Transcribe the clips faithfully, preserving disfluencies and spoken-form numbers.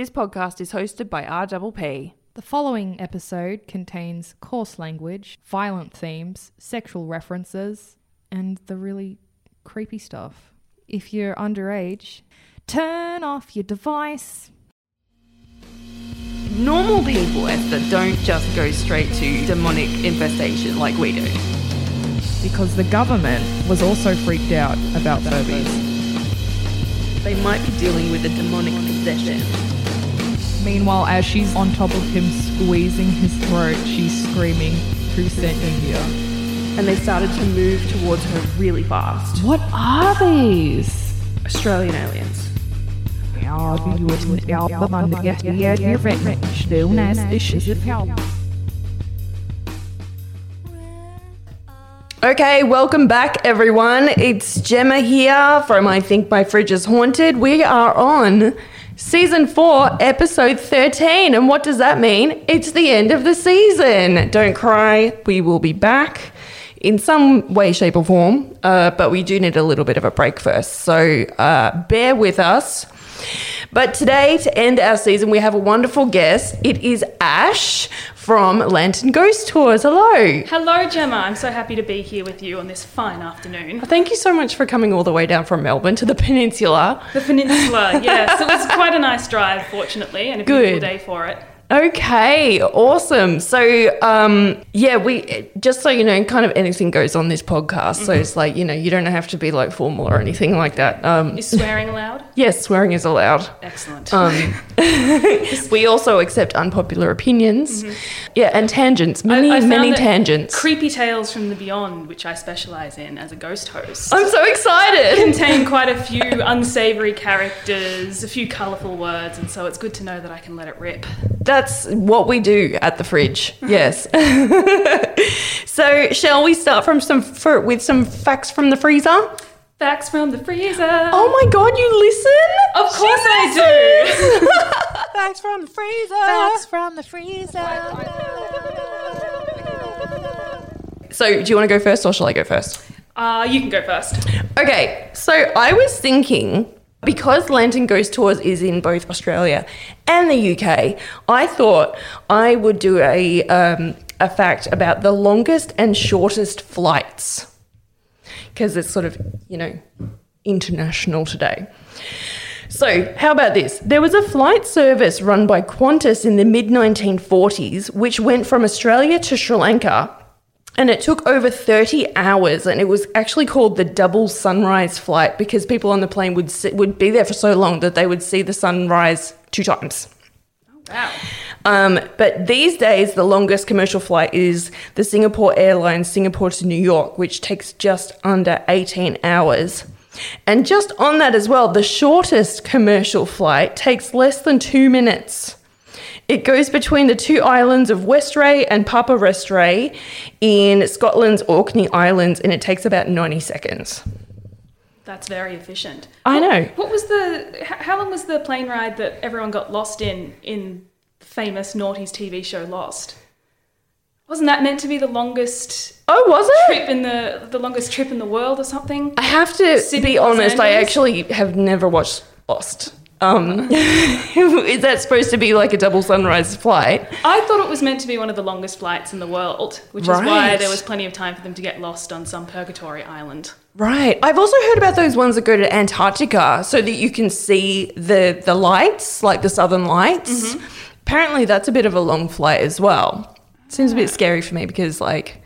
This podcast is hosted by R P P. The following episode contains coarse language, violent themes, sexual references, and the really creepy stuff. If you're underage, turn off your device. Normal people, Esther, don't just go straight to demonic infestation like we do. Because the government was also freaked out about furbies. They might be dealing with a demonic possession. Meanwhile, as she's on top of him squeezing his throat, she's screaming, "Who sent you here?" And they started to move towards her really fast. What are these? Australian aliens. Okay, welcome back everyone. It's Gemma here from I Think My Fridge is Haunted. We are on season four, episode thirteen. And what does that mean? It's the end of the season. Don't cry, we will be back in some way, shape or form. Uh, but we do need a little bit of a break first. So uh, bear with us. But today, to end our season, we have a wonderful guest. It is Ash from Lantern Ghost Tours. Hello. Hello, Gemma. I'm so happy to be here with you on this fine afternoon. Thank you so much for coming all the way down from Melbourne to the peninsula. The peninsula, yes. It was quite a nice drive, fortunately, and a beautiful day for it. Okay, awesome. So, um, yeah, we just so you know, kind of anything goes on this podcast. Mm-hmm. So it's like, you know, you don't have to be like formal or anything like that. Um, is swearing allowed? Yes, swearing is allowed. Excellent. Um, we also accept unpopular opinions. Mm-hmm. Yeah, and tangents, many, I, I many tangents. Creepy tales from the beyond, which I specialise in as a ghost host. I'm so excited. Contain quite a few unsavoury characters, a few colourful words, and so it's good to know that I can let it rip. That's That's what we do at the fridge, yes. So shall we start from some for, with some facts from the freezer? Facts from the freezer. Oh, my God, you listen? Of course I do. Facts from the freezer. Facts from the freezer. So do you want to go first or shall I go first? Uh, you can go first. Okay, so I was thinking, because Lantern Ghost Tours is in both Australia and the U K, I thought I would do a um, a fact about the longest and shortest flights because it's sort of, you know, international today. So how about this? There was a flight service run by Qantas in the mid nineteen forties which went from Australia to Sri Lanka, and it took over thirty hours, and it was actually called the double sunrise flight because people on the plane would sit, would be there for so long that they would see the sunrise two times. Oh, wow. Um, but these days, the longest commercial flight is the Singapore Airlines, Singapore to New York, which takes just under eighteen hours. And just on that as well, the shortest commercial flight takes less than two minutes. It goes between the two islands of Westray and Papa Restray in Scotland's Orkney Islands, and it takes about ninety seconds. That's very efficient. I what, know. What was the? How long was the plane ride that everyone got lost in in the famous noughties T V show Lost? Wasn't that meant to be the longest? Oh, was it? Trip in the the longest trip in the world or something? I have to Sydney, be honest. I actually have never watched Lost. Um, is that supposed to be like a double sunrise flight? I thought it was meant to be one of the longest flights in the world, which right. is why there was plenty of time for them to get lost on some purgatory island. Right. I've also heard about those ones that go to Antarctica so that you can see the, the lights, like the Southern Lights. Mm-hmm. Apparently that's a bit of a long flight as well. Seems a bit scary for me because, like,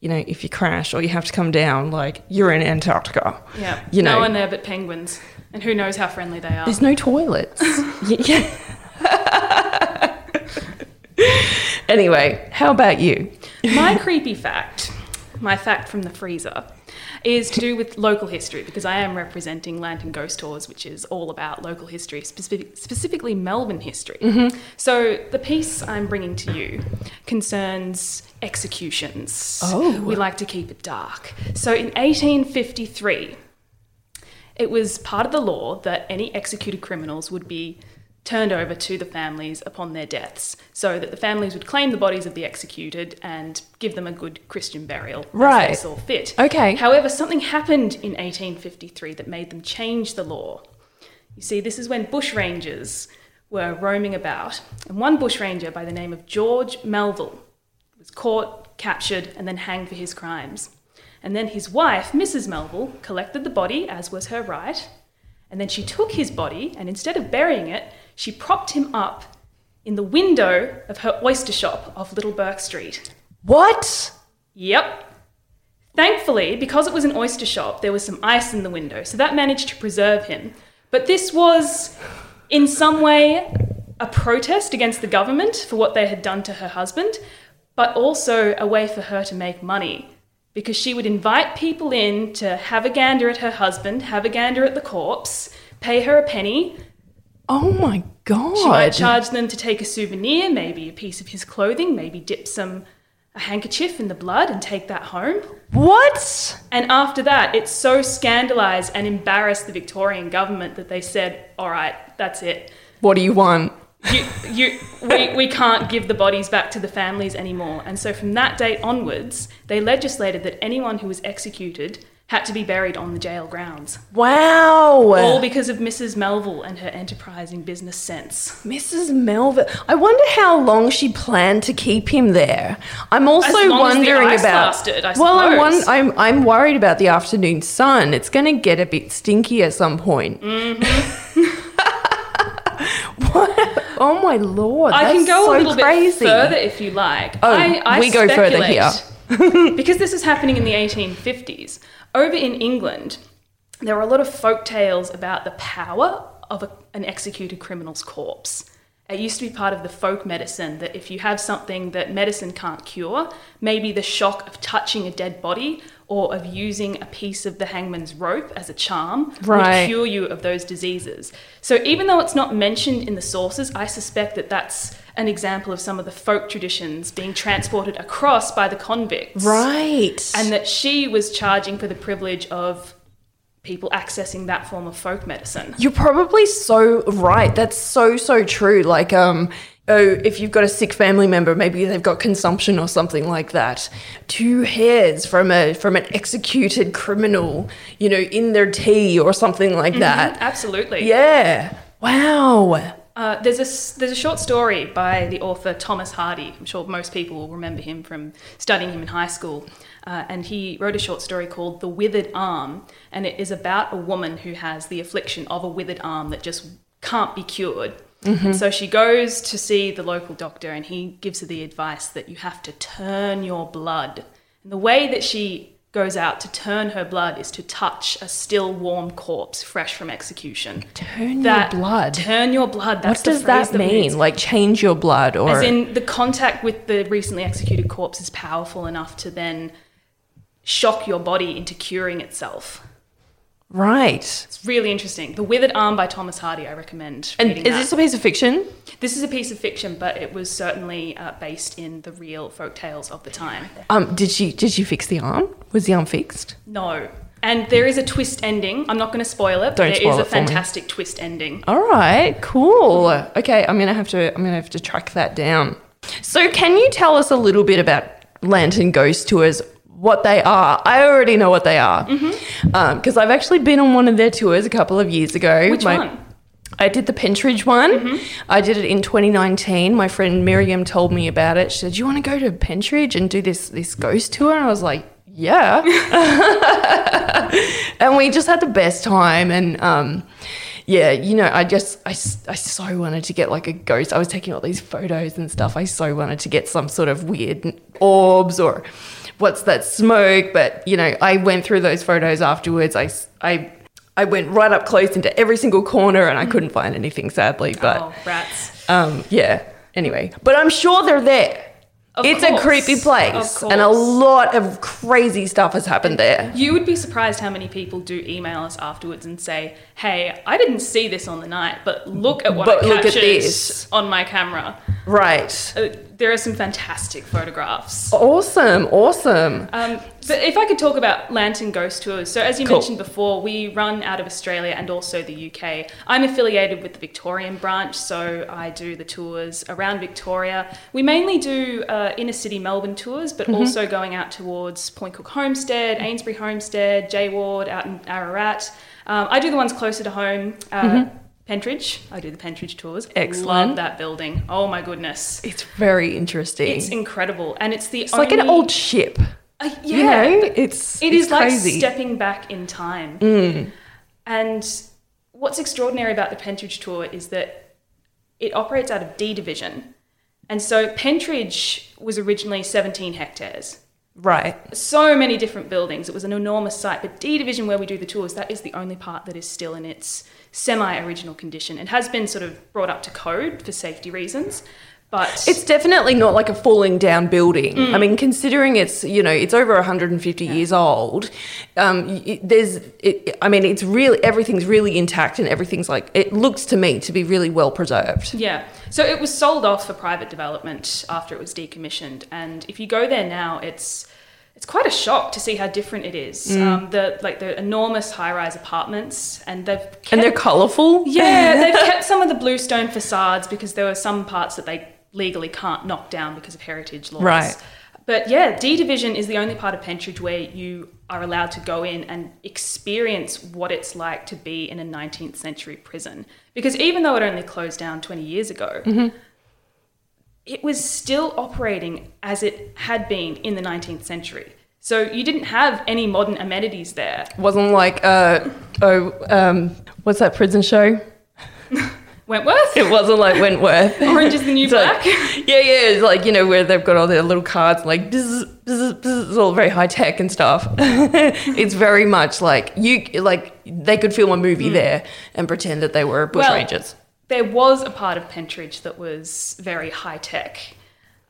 you know, if you crash or you have to come down, like, you're in Antarctica. Yeah. You know. No one there but penguins. And who knows how friendly they are. There's no toilets. Yeah. Anyway, how about you? My creepy fact, my fact from the freezer, is to do with local history because I am representing Lantern Ghost Tours, which is all about local history, specific, specifically Melbourne history. Mm-hmm. So the piece I'm bringing to you concerns executions. Oh. We like to keep it dark. So in eighteen fifty-three... it was part of the law that any executed criminals would be turned over to the families upon their deaths so that the families would claim the bodies of the executed and give them a good Christian burial right. as they saw fit. Okay. However, something happened in eighteen fifty-three that made them change the law. You see, this is when bushrangers were roaming about, and one bushranger by the name of George Melville was caught, captured, and then hanged for his crimes. And then his wife, Missus Melville, collected the body, as was her right, and then she took his body, and instead of burying it, she propped him up in the window of her oyster shop off Little Burke Street. What? Yep. Thankfully, because it was an oyster shop, there was some ice in the window, so that managed to preserve him. But this was, in some way, a protest against the government for what they had done to her husband, but also a way for her to make money, because she would invite people in to have a gander at her husband, have a gander at the corpse, pay her a penny. Oh my God. She might charge them to take a souvenir, maybe a piece of his clothing, maybe dip some a handkerchief in the blood and take that home. What? And after that, it so scandalised and embarrassed the Victorian government that they said, all right, that's it. What do you want? You, you, we, we can't give the bodies back to the families anymore. And so from that date onwards, they legislated that anyone who was executed had to be buried on the jail grounds. Wow. All because of Missus Melville and her enterprising business sense. Missus Melville. I wonder how long she planned to keep him there. I'm also as long wondering as the ice about lasted, I well, I'm, one, I'm I'm worried about the afternoon sun. It's going to get a bit stinky at some point. Mm-hmm. What? Oh my Lord. I that's can go so a little crazy. Bit further if you like. Oh, I, I we go further here. Because this is happening in the eighteen fifties. Over in England, there were a lot of folk tales about the power of a, an executed criminal's corpse. It used to be part of the folk medicine that if you have something that medicine can't cure, maybe the shock of touching a dead body or of using a piece of the hangman's rope as a charm right. would cure you of those diseases. So even though it's not mentioned in the sources, I suspect that that's an example of some of the folk traditions being transported across by the convicts. Right. And that she was charging for the privilege of people accessing that form of folk medicine. You're probably so right. That's so, so true. Like, um, oh, if you've got a sick family member, maybe they've got consumption or something like that. Two hairs from a from an executed criminal, you know, in their tea or something like mm-hmm, that. Absolutely. Yeah. Wow. Uh, there's a there's a short story by the author Thomas Hardy. I'm sure most people will remember him from studying him in high school. Uh, and he wrote a short story called The Withered Arm, and it is about a woman who has the affliction of a withered arm that just can't be cured. Mm-hmm. And so she goes to see the local doctor, and he gives her the advice that you have to turn your blood. And the way that she goes out to turn her blood is to touch a still warm corpse fresh from execution. Turn that, your blood? Turn your blood. That's what does that mean? That like change your blood? Or as in the contact with the recently executed corpse is powerful enough to then shock your body into curing itself. Right. It's really interesting. The Withered Arm by Thomas Hardy, I recommend reading that. And is this a piece of fiction? This is a piece of fiction, but it was certainly uh, based in the real folk tales of the time. Um, did she did she fix the arm? Was the arm fixed? No. And there is a twist ending. I'm not going to spoil it, but Don't spoil it for me. There is a fantastic twist ending. All right, cool. Okay, I'm going to have to I'm going to have to track that down. So can you tell us a little bit about Lantern Ghost Tours? What they are. I already know what they are because mm-hmm. um, I've actually been on one of their tours a couple of years ago. Which my, one? I did the Pentridge one. Mm-hmm. I did it in twenty nineteen. My friend Miriam told me about it. She said, do you want to go to Pentridge and do this this ghost tour? And I was like, yeah. And we just had the best time and um, yeah, you know, I just, I, I so wanted to get like a ghost. I was taking all these photos and stuff. I so wanted to get some sort of weird orbs or what's that smoke? But, you know, I went through those photos afterwards. I, I, I went right up close into every single corner and I couldn't find anything, sadly. But, oh, rats. Um, yeah, anyway. But I'm sure they're there. Of it's course. A creepy place and a lot of crazy stuff has happened there. You would be surprised how many people do email us afterwards and say, hey, I didn't see this on the night, but look at what but I captured on my camera. Right. Uh, there are some fantastic photographs. Awesome, awesome. Um, but if I could talk about Lantern Ghost Tours. So as you cool. mentioned before, we run out of Australia and also the U K. I'm affiliated with the Victorian branch, so I do the tours around Victoria. We mainly do uh, inner city Melbourne tours, but mm-hmm. also going out towards Point Cook Homestead, Ainsbury Homestead, J Ward, out in Ararat. Um, I do the ones closer to home, uh, mm-hmm. Pentridge. I do the Pentridge tours. Excellent. Love that building. Oh my goodness. It's very interesting. It's incredible. And it's the it's only... like an old ship. Uh, yeah. You know, it's It it's is crazy. Like stepping back in time. Mm. And what's extraordinary about the Pentridge tour is that it operates out of D Division. And so Pentridge was originally seventeen hectares. Right. So many different buildings. It was an enormous site. But D Division, where we do the tours, that is the only part that is still in its semi-original condition. It has been sort of brought up to code for safety reasons. But it's definitely not like a falling down building. Mm. I mean, considering it's, you know, it's over one hundred fifty yeah. years old, um, it, there's, it, I mean, it's really, everything's really intact and everything's like, it looks to me to be really well preserved. Yeah. So it was sold off for private development after it was decommissioned. And if you go there now, it's, it's quite a shock to see how different it is. Mm. Um, the like the enormous high-rise apartments, and they've kept, and they're colourful. Yeah, they've kept some of the bluestone facades because there were some parts that they legally can't knock down because of heritage laws. Right. But yeah, D Division is the only part of Pentridge where you are allowed to go in and experience what it's like to be in a nineteenth century prison. Because even though it only closed down twenty years ago, mm-hmm. it was still operating as it had been in the nineteenth century. So you didn't have any modern amenities there. It wasn't like, uh, oh, um, what's that prison show? Wentworth? It wasn't like Wentworth. Orange is the New Black? Like, yeah, yeah. It's like, you know, where they've got all their little cards, like, this is all very high tech and stuff. It's very much like, you, like they could film a movie mm. there and pretend that they were bushrangers. Well, there was a part of Pentridge that was very high tech.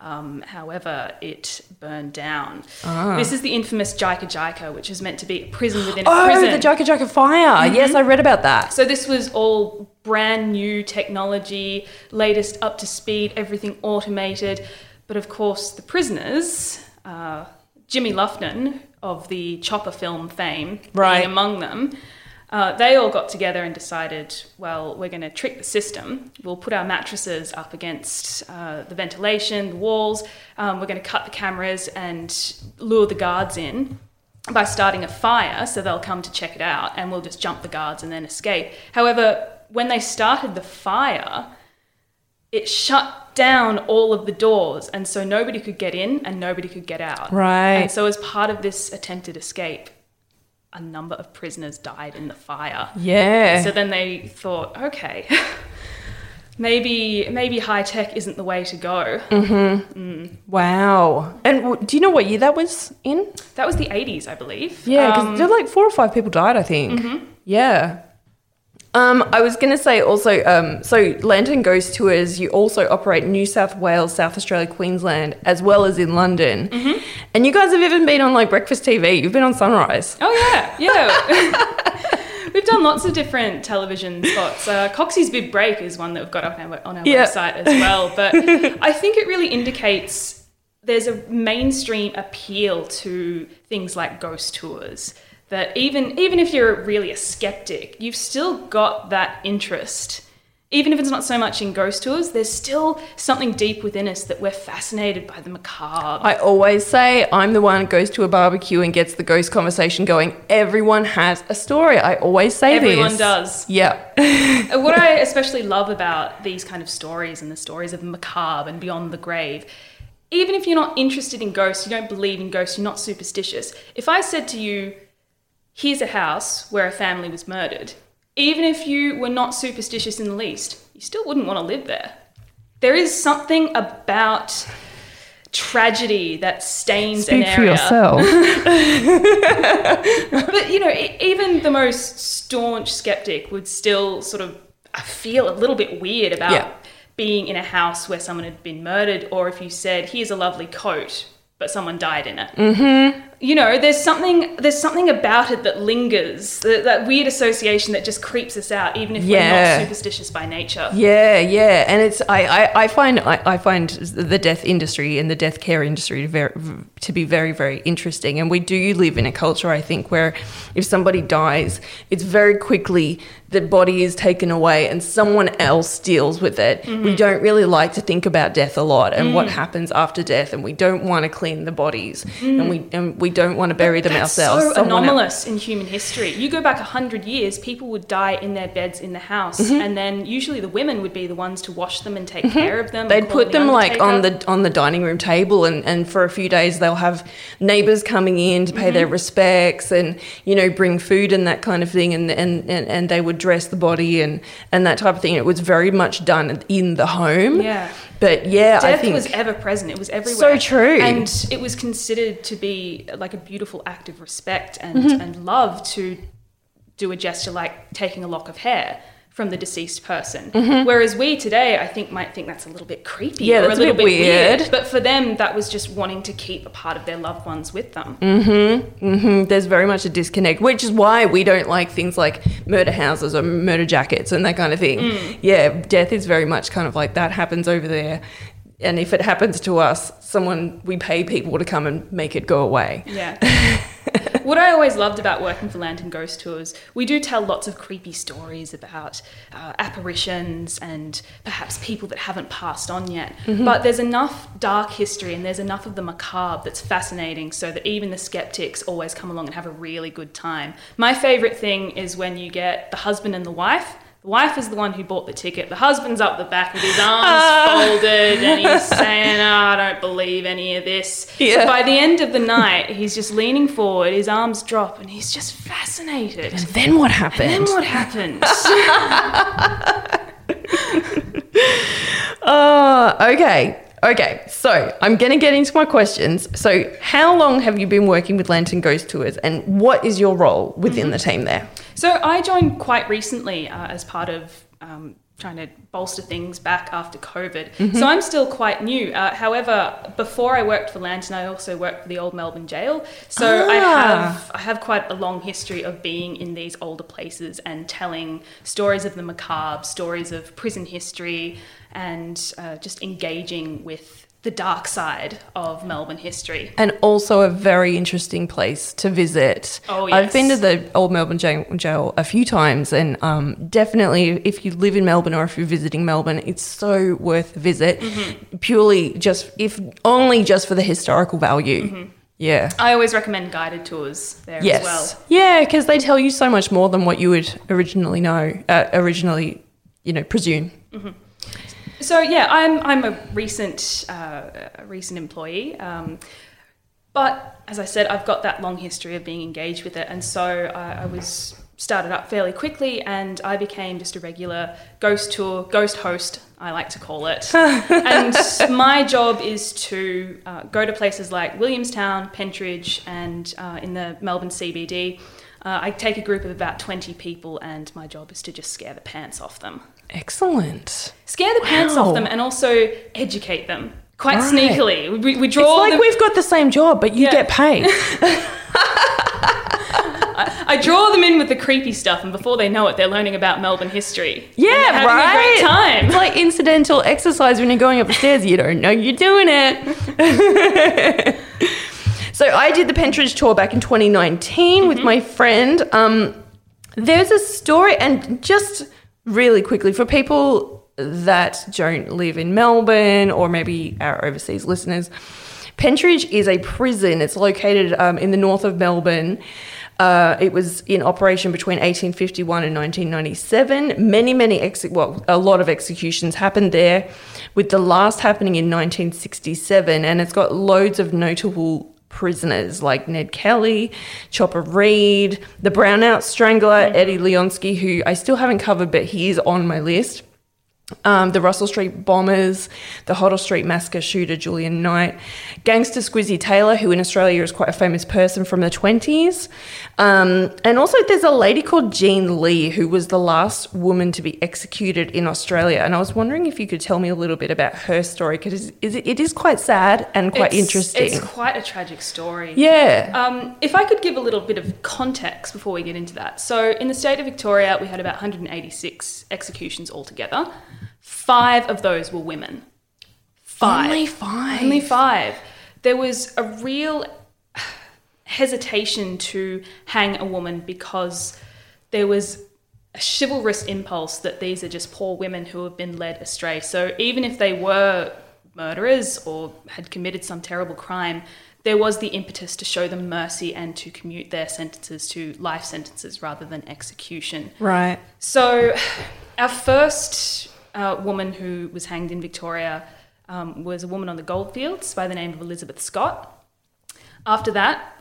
Um, however, it burned down. Ah. This is the infamous Jika Jika, which is meant to be a prison within a oh, prison. Oh, the Jika Jika fire. Mm-hmm. Yes, I read about that. So this was all brand new technology, latest up to speed, everything automated. But of course, the prisoners, uh, Jimmy Lufton of the Chopper film fame, right. being among them, Uh, they all got together and decided, well, we're going to trick the system. We'll put our mattresses up against uh, the ventilation, the walls. Um, we're going to cut the cameras and lure the guards in by starting a fire so they'll come to check it out, and we'll just jump the guards and then escape. However, when they started the fire, it shut down all of the doors, and so nobody could get in and nobody could get out. Right. And so as part of this attempted escape, a number of prisoners died in the fire. Yeah. So then they thought, okay, maybe maybe high tech isn't the way to go. Mm-hmm. Mm. Wow. And w- do you know what year that was in? That was the eighties, I believe. Yeah, because um, there were like four or five people died, I think. Mm-hmm. Yeah. Um, I was going to say also, um, so Lantern Ghost Tours, you also operate New South Wales, South Australia, Queensland, as well as in London. Mm-hmm. And you guys have even been on like breakfast T V. You've been on Sunrise. Oh, yeah. Yeah. We've done lots of different television spots. Uh, Coxie's Big Break is one that we've got up on our, on our yeah. website as well. But I think it really indicates there's a mainstream appeal to things like ghost tours. That even even if you're really a skeptic, you've still got that interest. Even if it's not so much in ghost tours, there's still something deep within us that we're fascinated by the macabre. I always say I'm the one who goes to a barbecue and gets the ghost conversation going. Everyone has a story. I always say Everyone this. Everyone does. Yeah. What I especially love about these kind of stories and the stories of the macabre and beyond the grave, even if you're not interested in ghosts, you don't believe in ghosts, you're not superstitious. If I said to you, here's a house where a family was murdered, even if you were not superstitious in the least, you still wouldn't want to live there. There is something about tragedy that stains Speak an area. For yourself. But, you know, even the most staunch skeptic would still sort of feel a little bit weird about yeah. being in a house where someone had been murdered, or if you said, here's a lovely coat, but someone died in it. Mm-hmm. You know, there's something there's something about it that lingers, that, that weird association that just creeps us out, even if yeah. we're not superstitious by nature. Yeah, yeah. And it's I, I, I find I, I find the death industry and the death care industry to, very, to be very, very interesting. And we do live in a culture, I think, where if somebody dies, it's very quickly the body is taken away and someone else deals with it. Mm. We don't really like to think about death a lot and mm. what happens after death, and we don't want to clean the bodies. Mm. And we and we we don't want to bury them that's ourselves. That's so Someone anomalous else. In human history. You go back one hundred years, people would die in their beds in the house, mm-hmm. and then usually the women would be the ones to wash them and take mm-hmm. care of them. They'd put them the like on the on the dining room table, and, and for a few days they'll have neighbours coming in to pay mm-hmm. their respects and, you know, bring food and that kind of thing, and, and, and, and they would dress the body and, and that type of thing. It was very much done in the home. Yeah. But, yeah, Death I think... Death was ever present. It was everywhere. So true. And it was considered to be like a beautiful act of respect and, mm-hmm. and love to do a gesture like taking a lock of hair from the deceased person. Mm-hmm. Whereas we today, I think, might think that's a little bit creepy yeah, or a little a bit, bit weird. weird. But for them, that was just wanting to keep a part of their loved ones with them. Mm-hmm. Mm-hmm. There's very much a disconnect, which is why we don't like things like murder houses or murder jackets and that kind of thing. Mm. Yeah, death is very much kind of like that happens over there. And if it happens to us, someone, we pay people to come and make it go away. Yeah. What I always loved about working for Lantern Ghost Tours, we do tell lots of creepy stories about uh, apparitions and perhaps people that haven't passed on yet. Mm-hmm. But there's enough dark history and there's enough of the macabre that's fascinating so that even the skeptics always come along and have a really good time. My favourite thing is when you get the husband and the wife. The wife is the one who bought the ticket. The husband's up the back with his arms ah. folded and he's saying, oh, I don't believe any of this. Yeah. By the end of the night, he's just leaning forward, his arms drop, and he's just fascinated. And then what happened? And then what happened? Oh, okay. Okay, so I'm going to get into my questions. So how long have you been working with Lantern Ghost Tours and what is your role within mm-hmm. the team there? So I joined quite recently uh, as part of um, trying to bolster things back after COVID. Mm-hmm. So I'm still quite new. Uh, however, before I worked for Lantern, I also worked for the Old Melbourne Jail. So ah. I have I have quite a long history of being in these older places and telling stories of the macabre, stories of prison history, and uh, just engaging with the dark side of Melbourne history. And also a very interesting place to visit. Oh, yes. I've been to the Old Melbourne Jail a few times, and um, definitely if you live in Melbourne or if you're visiting Melbourne, it's so worth a visit, mm-hmm. purely just, if only just for the historical value. Mm-hmm. Yeah. I always recommend guided tours there yes. as well. Yeah, because they tell you so much more than what you would originally know, uh, originally, you know, presume. Mm-hmm. So yeah, I'm I'm a recent uh, a recent employee, um, but as I said, I've got that long history of being engaged with it, and so I, I was started up fairly quickly, and I became just a regular ghost tour ghost host, I like to call it. And my job is to uh, go to places like Williamstown, Pentridge, and uh, in the Melbourne C B D. Uh, I take a group of about twenty people, and my job is to just scare the pants off them. Excellent. Scare the wow. pants off them and also educate them quite right. sneakily. We, we draw. It's like them. We've got the same job, but you yeah. get paid. I, I draw them in with the creepy stuff, and before they know it, they're learning about Melbourne history. Yeah, and they're having right. a great time. It's like incidental exercise when you're going up the stairs. You don't know you're doing it. So I did the Pentridge tour back in twenty nineteen mm-hmm. with my friend. Um, there's a story, and just really quickly, for people that don't live in Melbourne or maybe our overseas listeners, Pentridge is a prison. It's located um, in the north of Melbourne. Uh, it was in operation between eighteen fifty-one and nineteen ninety-seven. Many, many, ex- well, a lot of executions happened there, with the last happening in nineteen sixty-seven, and it's got loads of notable prisoners like Ned Kelly, Chopper Reed, the Brownout Strangler, Eddie Leonsky, who I still haven't covered, but he is on my list. Um, the Russell Street Bombers, the Hoddle Street Massacre shooter Julian Knight, gangster Squizzy Taylor, who in Australia is quite a famous person from the twenties. Um, and also there's a lady called Jean Lee, who was the last woman to be executed in Australia. And I was wondering if you could tell me a little bit about her story, because it is quite sad and quite it's, interesting. It's quite a tragic story. Yeah. Um, if I could give a little bit of context before we get into that. So in the state of Victoria, we had about one hundred eighty-six executions altogether. Five of those were women. Five. Only five. Only five. There was a real hesitation to hang a woman because there was a chivalrous impulse that these are just poor women who have been led astray. So even if they were murderers or had committed some terrible crime, there was the impetus to show them mercy and to commute their sentences to life sentences rather than execution. Right. So our first uh, woman who was hanged in Victoria um, was a woman on the goldfields by the name of Elizabeth Scott. After that,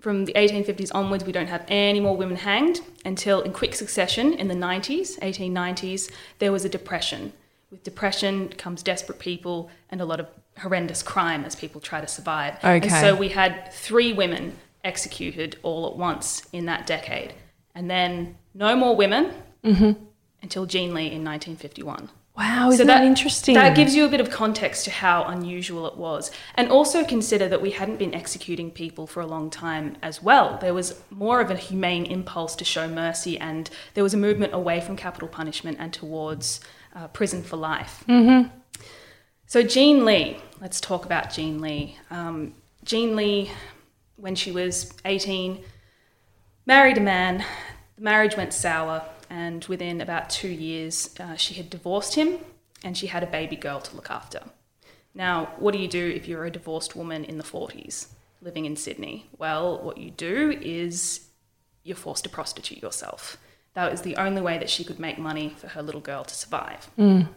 from the eighteen fifties onwards, we don't have any more women hanged until in quick succession in the nineties, eighteen nineties, there was a depression. With depression comes desperate people and a lot of horrendous crime as people try to survive. Okay. And so we had three women executed all at once in that decade. And then no more women mm-hmm. until Jean Lee in nineteen fifty-one. Wow, isn't so that, that interesting? That gives you a bit of context to how unusual it was. And also consider that we hadn't been executing people for a long time as well. There was more of a humane impulse to show mercy, and there was a movement away from capital punishment and towards uh, prison for life. Mm-hmm. So Jean Lee, let's talk about Jean Lee. Um, Jean Lee, when she was eighteen, married a man. The marriage went sour. And within about two years, uh, she had divorced him and she had a baby girl to look after. Now, what do you do if you're a divorced woman in the forties living in Sydney? Well, what you do is you're forced to prostitute yourself. That was the only way that she could make money for her little girl to survive. Mm. A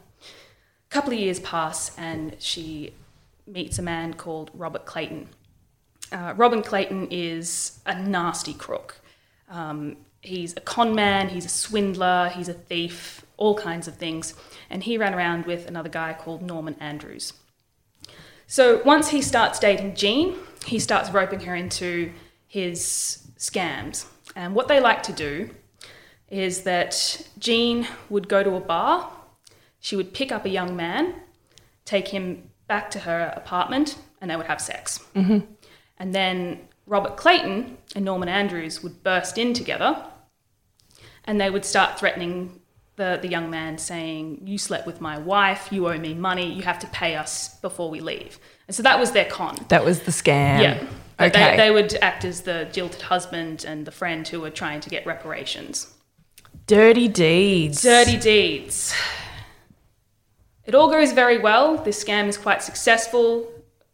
couple of years pass and she meets a man called Robert Clayton. Uh, Robin Clayton is a nasty crook. Um, He's a con man, he's a swindler, he's a thief, all kinds of things. And he ran around with another guy called Norman Andrews. So once he starts dating Jean, he starts roping her into his scams. And what they like to do is that Jean would go to a bar, she would pick up a young man, take him back to her apartment, and they would have sex. Mm-hmm. And then Robert Clayton and Norman Andrews would burst in together and they would start threatening the, the young man, saying, "You slept with my wife, you owe me money, you have to pay us before we leave." And so that was their con. That was the scam. Yeah. Okay. They, they would act as the jilted husband and the friend who were trying to get reparations. Dirty deeds. Dirty deeds. It all goes very well. This scam is quite successful.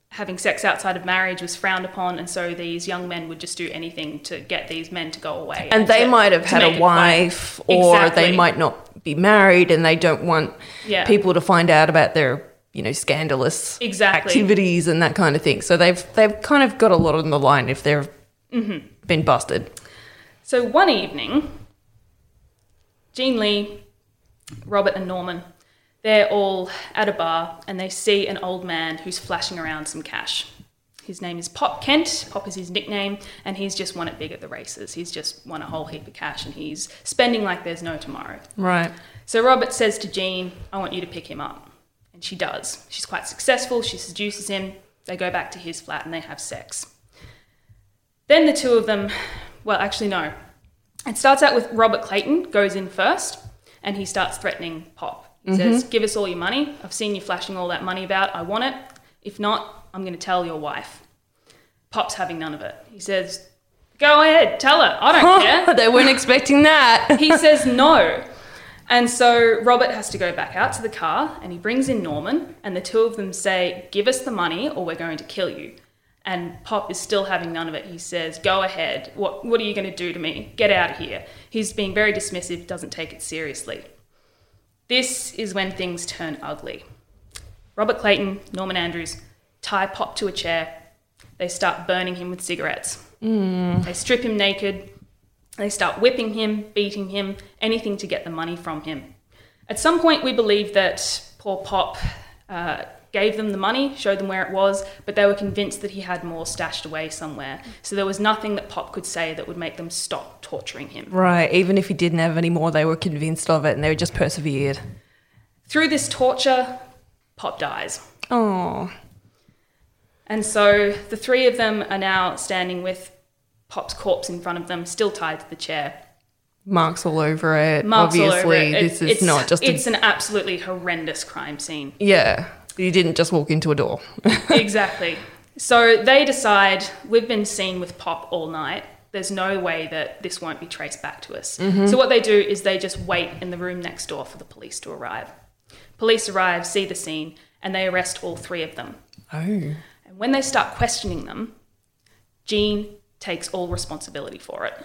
Having sex outside of marriage was frowned upon, and so these young men would just do anything to get these men to go away. And, and they to, might have had a wife or exactly. They might not be married and they don't want yeah. people to find out about their, you know, scandalous exactly. activities and that kind of thing. So they've they've kind of got a lot on the line if they've mm-hmm. been busted. So one evening, Jean Lee, Robert and Norman, they're all at a bar and they see an old man who's flashing around some cash. His name is Pop Kent. Pop is his nickname, and he's just won it big at the races. He's just won a whole heap of cash and he's spending like there's no tomorrow. Right. So Robert says to Jean, "I want you to pick him up." And she does. She's quite successful. She seduces him. They go back to his flat and they have sex. Then the two of them, well, actually no. It starts out with Robert Clayton goes in first and he starts threatening Pop. He says, mm-hmm. "Give us all your money. I've seen you flashing all that money about. I want it. If not, I'm going to tell your wife." Pop's having none of it. He says, "Go ahead, tell her. I don't care." They weren't expecting that. He says no. And so Robert has to go back out to the car and he brings in Norman and the two of them say, "Give us the money or we're going to kill you." And Pop is still having none of it. He says, "Go ahead. What, what are you going to do to me? Get out of here." He's being very dismissive, doesn't take it seriously. This is when things turn ugly. Robert Clayton, Norman Andrews, tie Pop to a chair. They start burning him with cigarettes. Mm. They strip him naked. They start whipping him, beating him, anything to get the money from him. At some point, we believe that poor Pop uh, gave them the money, showed them where it was, but they were convinced that he had more stashed away somewhere. So there was nothing that Pop could say that would make them stop torturing him. Right, even if he didn't have any more, they were convinced of it and they just persevered. Through this torture, Pop dies. Oh. And so the three of them are now standing with Pop's corpse in front of them, still tied to the chair. Marks all over it. Marks Obviously, all over it. This it, is it's, not just... It's a... an absolutely horrendous crime scene. Yeah. You didn't just walk into a door. Exactly. So they decide, we've been seen with Pop all night. There's no way that this won't be traced back to us. Mm-hmm. So what they do is they just wait in the room next door for the police to arrive. Police arrive, see the scene, and they arrest all three of them. Oh. And when they start questioning them, Jean takes all responsibility for it.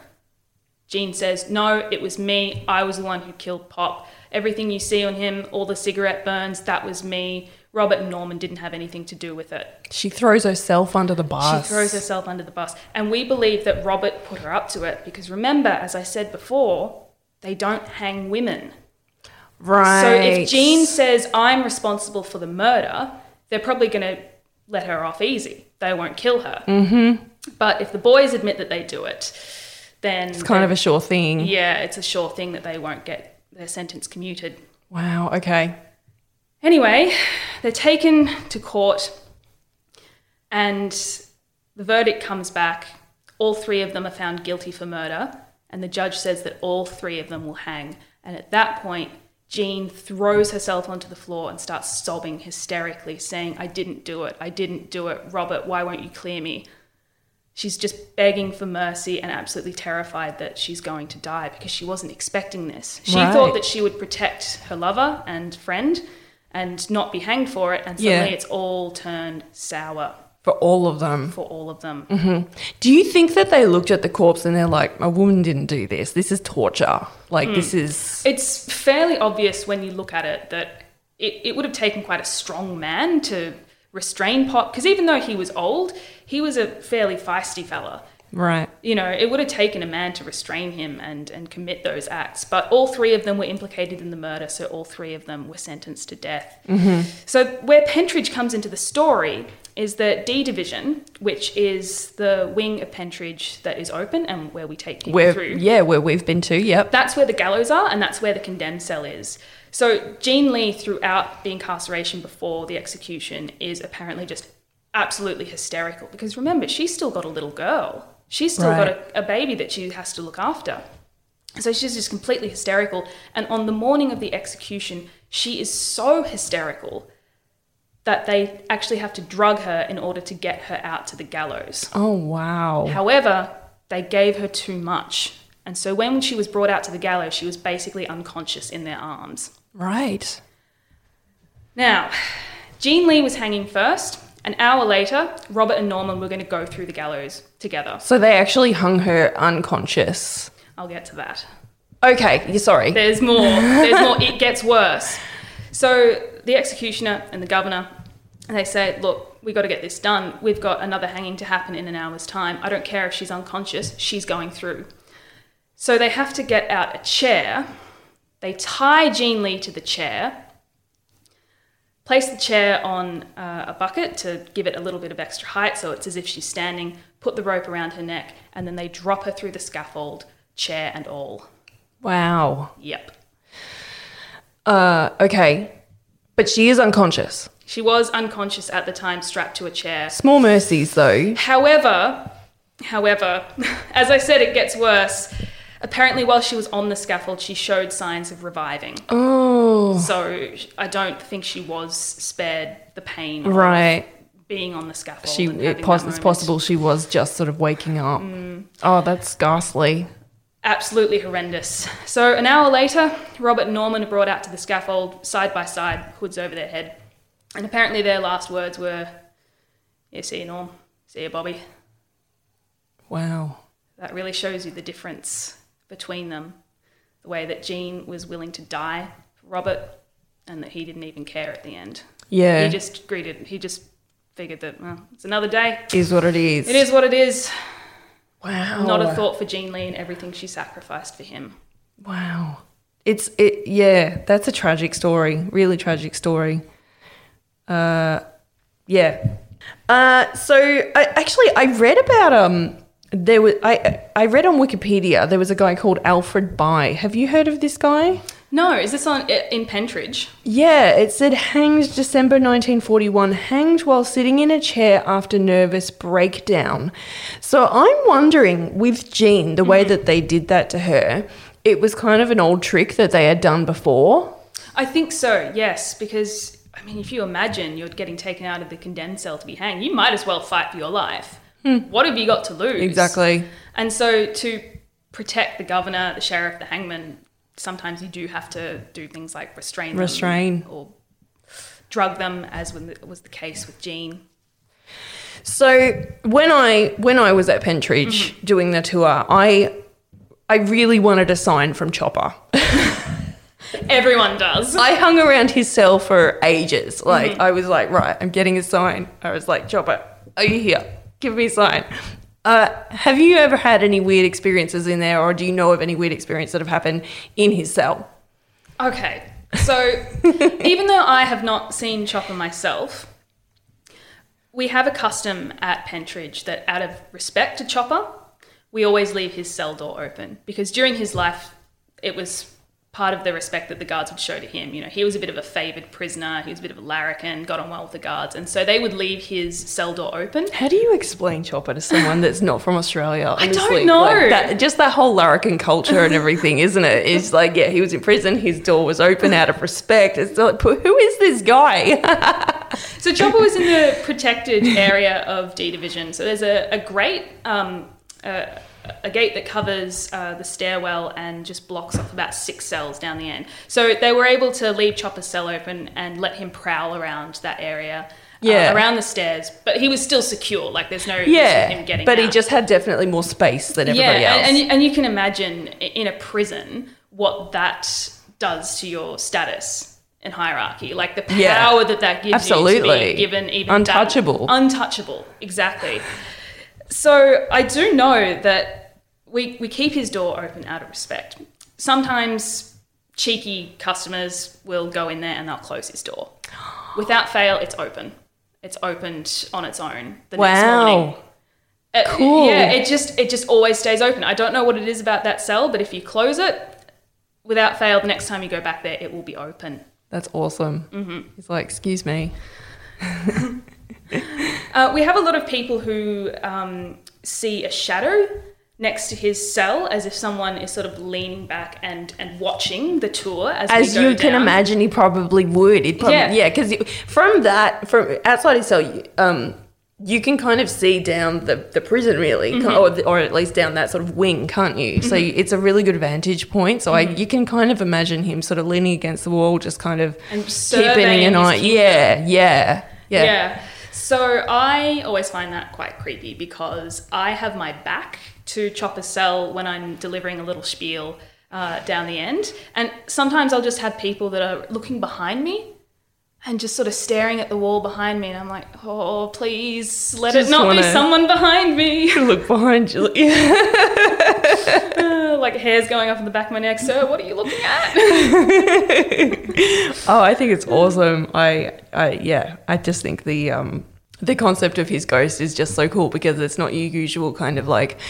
Jean says, no, it was me. I was the one who killed Pop. Everything you see on him, all the cigarette burns, that was me. Robert and Norman didn't have anything to do with it. She throws herself under the bus. She throws herself under the bus. And we believe that Robert put her up to it because, remember, as I said before, they don't hang women. Right. So if Jean says, I'm responsible for the murder, they're probably going to let her off easy. They won't kill her. Mm-hmm. But if the boys admit that they do it, then... It's kind of a sure thing. Yeah, it's a sure thing that they won't get their sentence commuted. Wow, okay. Anyway, they're taken to court and the verdict comes back. All three of them are found guilty for murder and the judge says that all three of them will hang. And at that point, Jean throws herself onto the floor and starts sobbing hysterically, saying, I didn't do it, I didn't do it, Robert, why won't you clear me? She's just begging for mercy and absolutely terrified that she's going to die because she wasn't expecting this. She right. thought that she would protect her lover and friend and not be hanged for it, and suddenly yeah. it's all turned sour. For all of them. For all of them. Mm-hmm. Do you think that they looked at the corpse and they're like, a woman didn't do this, this is torture? Like mm. this is... It's fairly obvious when you look at it that it, it would have taken quite a strong man to... restrain Pop, because even though he was old, he was a fairly feisty fella. Right. You know, it would have taken a man to restrain him and, and commit those acts. But all three of them were implicated in the murder, so all three of them were sentenced to death. Mm-hmm. So where Pentridge comes into the story is that D Division, which is the wing of Pentridge that is open and where we take people where, through. Yeah, where we've been to, yep. That's where the gallows are and that's where the condemned cell is. So Jean Lee, throughout the incarceration before the execution, is apparently just absolutely hysterical because, remember, she's still got a little girl. She's still right. got a, a baby that she has to look after. So she's just completely hysterical. And on the morning of the execution, she is so hysterical that they actually have to drug her in order to get her out to the gallows. Oh, wow. However, they gave her too much. And so when she was brought out to the gallows, she was basically unconscious in their arms. Right. Now, Jean Lee was hanging first. An hour later, Robert and Norman were going to go through the gallows together. So they actually hung her unconscious. I'll get to that. Okay, you're sorry. There's more. There's more. It gets worse. So the executioner and the governor, they say, look, we got to get this done. We've got another hanging to happen in an hour's time. I don't care if she's unconscious. She's going through. So they have to get out a chair. They tie Jean Lee to the chair, place the chair on uh, a bucket to give it a little bit of extra height so it's as if she's standing, put the rope around her neck, and then they drop her through the scaffold, chair and all. Wow. Yep. Uh, okay. But she is unconscious. She was unconscious at the time, strapped to a chair. Small mercies, though. However, however, as I said, it gets worse. Apparently while she was on the scaffold, she showed signs of reviving. Oh. So I don't think she was spared the pain right. of being on the scaffold. She, it pos- it's possible she was just sort of waking up. Mm. Oh, that's ghastly. Absolutely horrendous. So an hour later, Robert and Norman are brought out to the scaffold, side by side, hoods over their head. And apparently their last words were, yeah, see you, Norm. See you, Bobby. Wow. That really shows you the difference between them, the way that Jean was willing to die for Robert and that he didn't even care at the end. Yeah. He just greeted, he just figured that, well, it's another day. It is what it is. It is what it is. Wow. Not a thought for Jean Lee and everything she sacrificed for him. Wow. It's, it. yeah, that's a tragic story, really tragic story. Uh, yeah. Uh, so I, actually I read about... um. There was I I read on Wikipedia there was a guy called Alfred By. Have you heard of this guy? No, is this on in Pentridge? Yeah, it said hanged December nineteen forty-one, hanged while sitting in a chair after nervous breakdown. So I'm wondering with Jean, the mm-hmm. way that they did that to her, it was kind of an old trick that they had done before. I think so, yes, because I mean if you imagine you're getting taken out of the condemned cell to be hanged, you might as well fight for your life. What have you got to lose? Exactly. And so to protect the governor, the sheriff, the hangman, sometimes you do have to do things like restrain them. Restrain. Or drug them, as was the case with Jean. So when I when I was at Pentridge mm-hmm. doing the tour, I I really wanted a sign from Chopper. Everyone does. I hung around his cell for ages. Like mm-hmm. I was like, right, I'm getting a sign. I was like, Chopper, are you here? Give me a sign. Uh, have you ever had any weird experiences in there, or do you know of any weird experiences that have happened in his cell? Okay, so even though I have not seen Chopper myself, we have a custom at Pentridge that out of respect to Chopper, we always leave his cell door open, because during his life it was part of the respect that the guards would show to him. You know, he was a bit of a favoured prisoner, he was a bit of a larrikin, got on well with the guards, and so they would leave his cell door open. How do you explain Chopper to someone that's not from Australia? Honestly? I don't know. Like that, just that whole larrikin culture and everything, isn't it? It's like, yeah, he was in prison, his door was open out of respect. It's like, who is this guy? So Chopper was in the protected area of D Division. So there's a, a great... Um, uh, a gate that covers uh, the stairwell and just blocks off about six cells down the end. So they were able to leave Chopper's cell open and let him prowl around that area, yeah. uh, around the stairs. But he was still secure. Like there's no yeah, risk of him getting but out. He just had definitely more space than everybody yeah, else. And, and, and you can imagine in a prison what that does to your status and hierarchy, like the power yeah, that that gives absolutely. You to be given even untouchable. That, untouchable, exactly. So I do know that we we keep his door open out of respect. Sometimes cheeky customers will go in there and they'll close his door. Without fail, it's open. It's opened on its own the wow. next morning. It, cool. Yeah, it just it just always stays open. I don't know what it is about that cell, but if you close it, without fail, the next time you go back there, it will be open. That's awesome. Mm-hmm. He's like, excuse me. Uh, we have a lot of people who um, see a shadow next to his cell, as if someone is sort of leaning back and, and watching the tour as, as we go you down. Can imagine, he probably would. He'd probably, yeah, because yeah, from that, from outside his cell, um, you can kind of see down the, the prison, really, mm-hmm. or, or at least down that sort of wing, can't you? Mm-hmm. So it's a really good vantage point. So mm-hmm. I, you can kind of imagine him sort of leaning against the wall, just kind of and keeping an eye. Yeah, yeah, yeah, yeah. So I always find that quite creepy, because I have my back to Chopper's cell when I'm delivering a little spiel uh, down the end. And sometimes I'll just have people that are looking behind me and just sort of staring at the wall behind me. And I'm like, oh, please let just it not be someone behind me. Look behind you. uh, like hair's going off in the back of my neck. Sir, what are you looking at? Oh, I think it's awesome. I, I, yeah, I just think the, um, the concept of his ghost is just so cool, because it's not your usual kind of like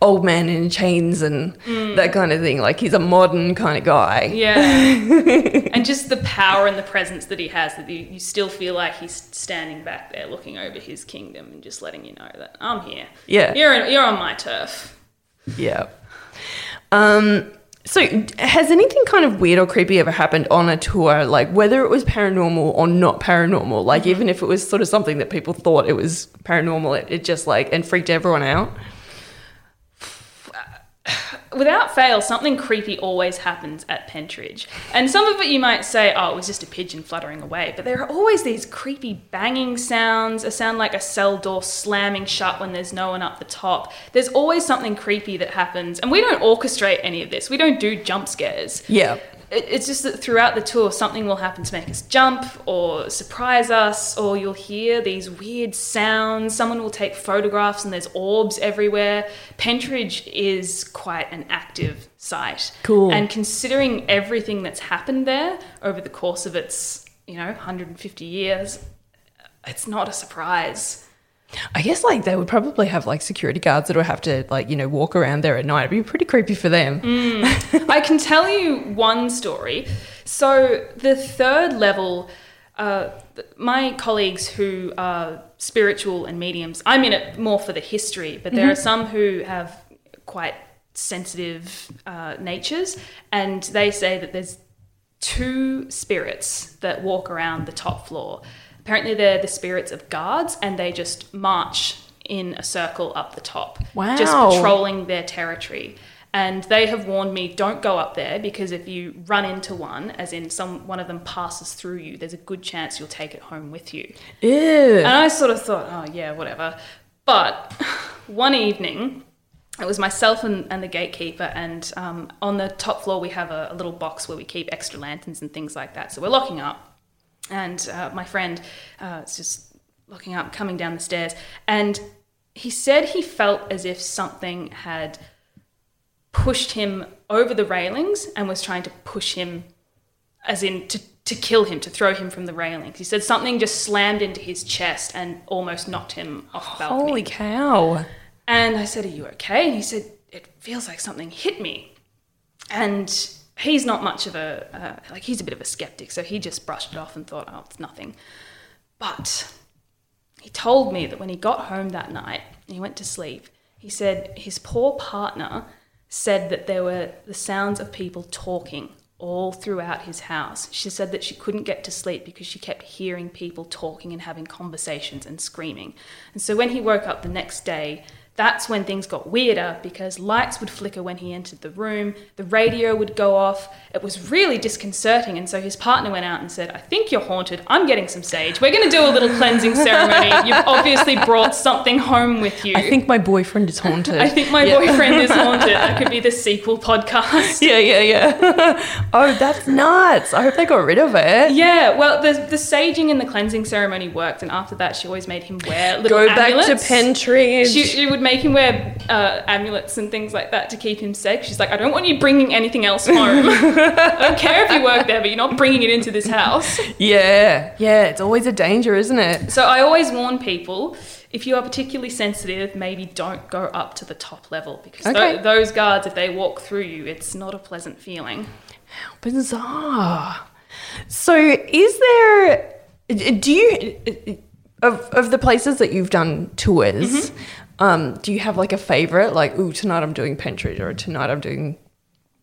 old man in chains and mm. that kind of thing. Like he's a modern kind of guy. Yeah. And just the power and the presence that he has, that you still feel like he's standing back there looking over his kingdom and just letting you know that I'm here. Yeah. You're in, you're on my turf. Yeah. Um. So has anything kind of weird or creepy ever happened on a tour, like whether it was paranormal or not paranormal? Like even if it was sort of something that people thought it was paranormal, it, it just like and freaked everyone out? Without fail, something creepy always happens at Pentridge. And some of it you might say, oh, it was just a pigeon fluttering away. But there are always these creepy banging sounds, a sound like a cell door slamming shut when there's no one up the top. There's always something creepy that happens. And we don't orchestrate any of this. We don't do jump scares. Yeah. It's just that throughout the tour, something will happen to make us jump or surprise us, or you'll hear these weird sounds. Someone will take photographs and there's orbs everywhere. Pentridge is quite an active site. Cool. And considering everything that's happened there over the course of its, you know, one hundred fifty years, it's not a surprise. I guess like they would probably have like security guards that would have to like, you know, walk around there at night. It'd be pretty creepy for them. Mm. I can tell you one story. So the third level, uh, my colleagues who are spiritual and mediums, I'm in it more for the history, but there mm-hmm. are some who have quite sensitive uh, natures, and they say that there's two spirits that walk around the top floor. Apparently they're the spirits of guards, and they just march in a circle up the top, wow. just patrolling their territory. And they have warned me, don't go up there, because if you run into one, as in some one of them passes through you, there's a good chance you'll take it home with you. Ew. And I sort of thought, oh, yeah, whatever. But one evening, it was myself and, and the gatekeeper, and um, on the top floor we have a, a little box where we keep extra lanterns and things like that. So we're locking up, and uh, my friend uh, is just locking up, coming down the stairs, and he said he felt as if something had pushed him over the railings and was trying to push him, as in to, to kill him, to throw him from the railings. He said something just slammed into his chest and almost knocked him off the balcony. Holy cow. And I said, are you okay? And he said, it feels like something hit me. And he's not much of a, uh, like he's a bit of a skeptic, so he just brushed it off and thought, oh, it's nothing. But he told me that when he got home that night and he went to sleep, he said his poor partner said that there were the sounds of people talking all throughout his house. She said that she couldn't get to sleep because she kept hearing people talking and having conversations and screaming. And so when he woke up the next day, that's when things got weirder, because lights would flicker when he entered the room, the radio would go off. It was really disconcerting. And so his partner went out and said, I think you're haunted. I'm getting some sage. We're going to do a little cleansing ceremony. You've obviously brought something home with you. I think my boyfriend is haunted. I think my yeah. boyfriend is haunted. That could be the sequel podcast. Yeah, yeah, yeah. Oh, that's nuts. I hope they got rid of it. Yeah, well, the the saging and the cleansing ceremony worked. And after that, she always made him wear little go amulets. Go back to Pentridge. She, she would make him wear uh, amulets and things like that to keep him safe. She's like, I don't want you bringing anything else home. I don't care if you work there, but you're not bringing it into this house. Yeah, yeah, it's always a danger, isn't it? So I always warn people, if you are particularly sensitive, maybe don't go up to the top level, because okay. th- those guards, if they walk through you, it's not a pleasant feeling. How bizarre. So is there, do you, of, of the places that you've done tours, mm-hmm. Um, do you have like a favourite? Like, ooh, tonight I'm doing Pentridge, or tonight I'm doing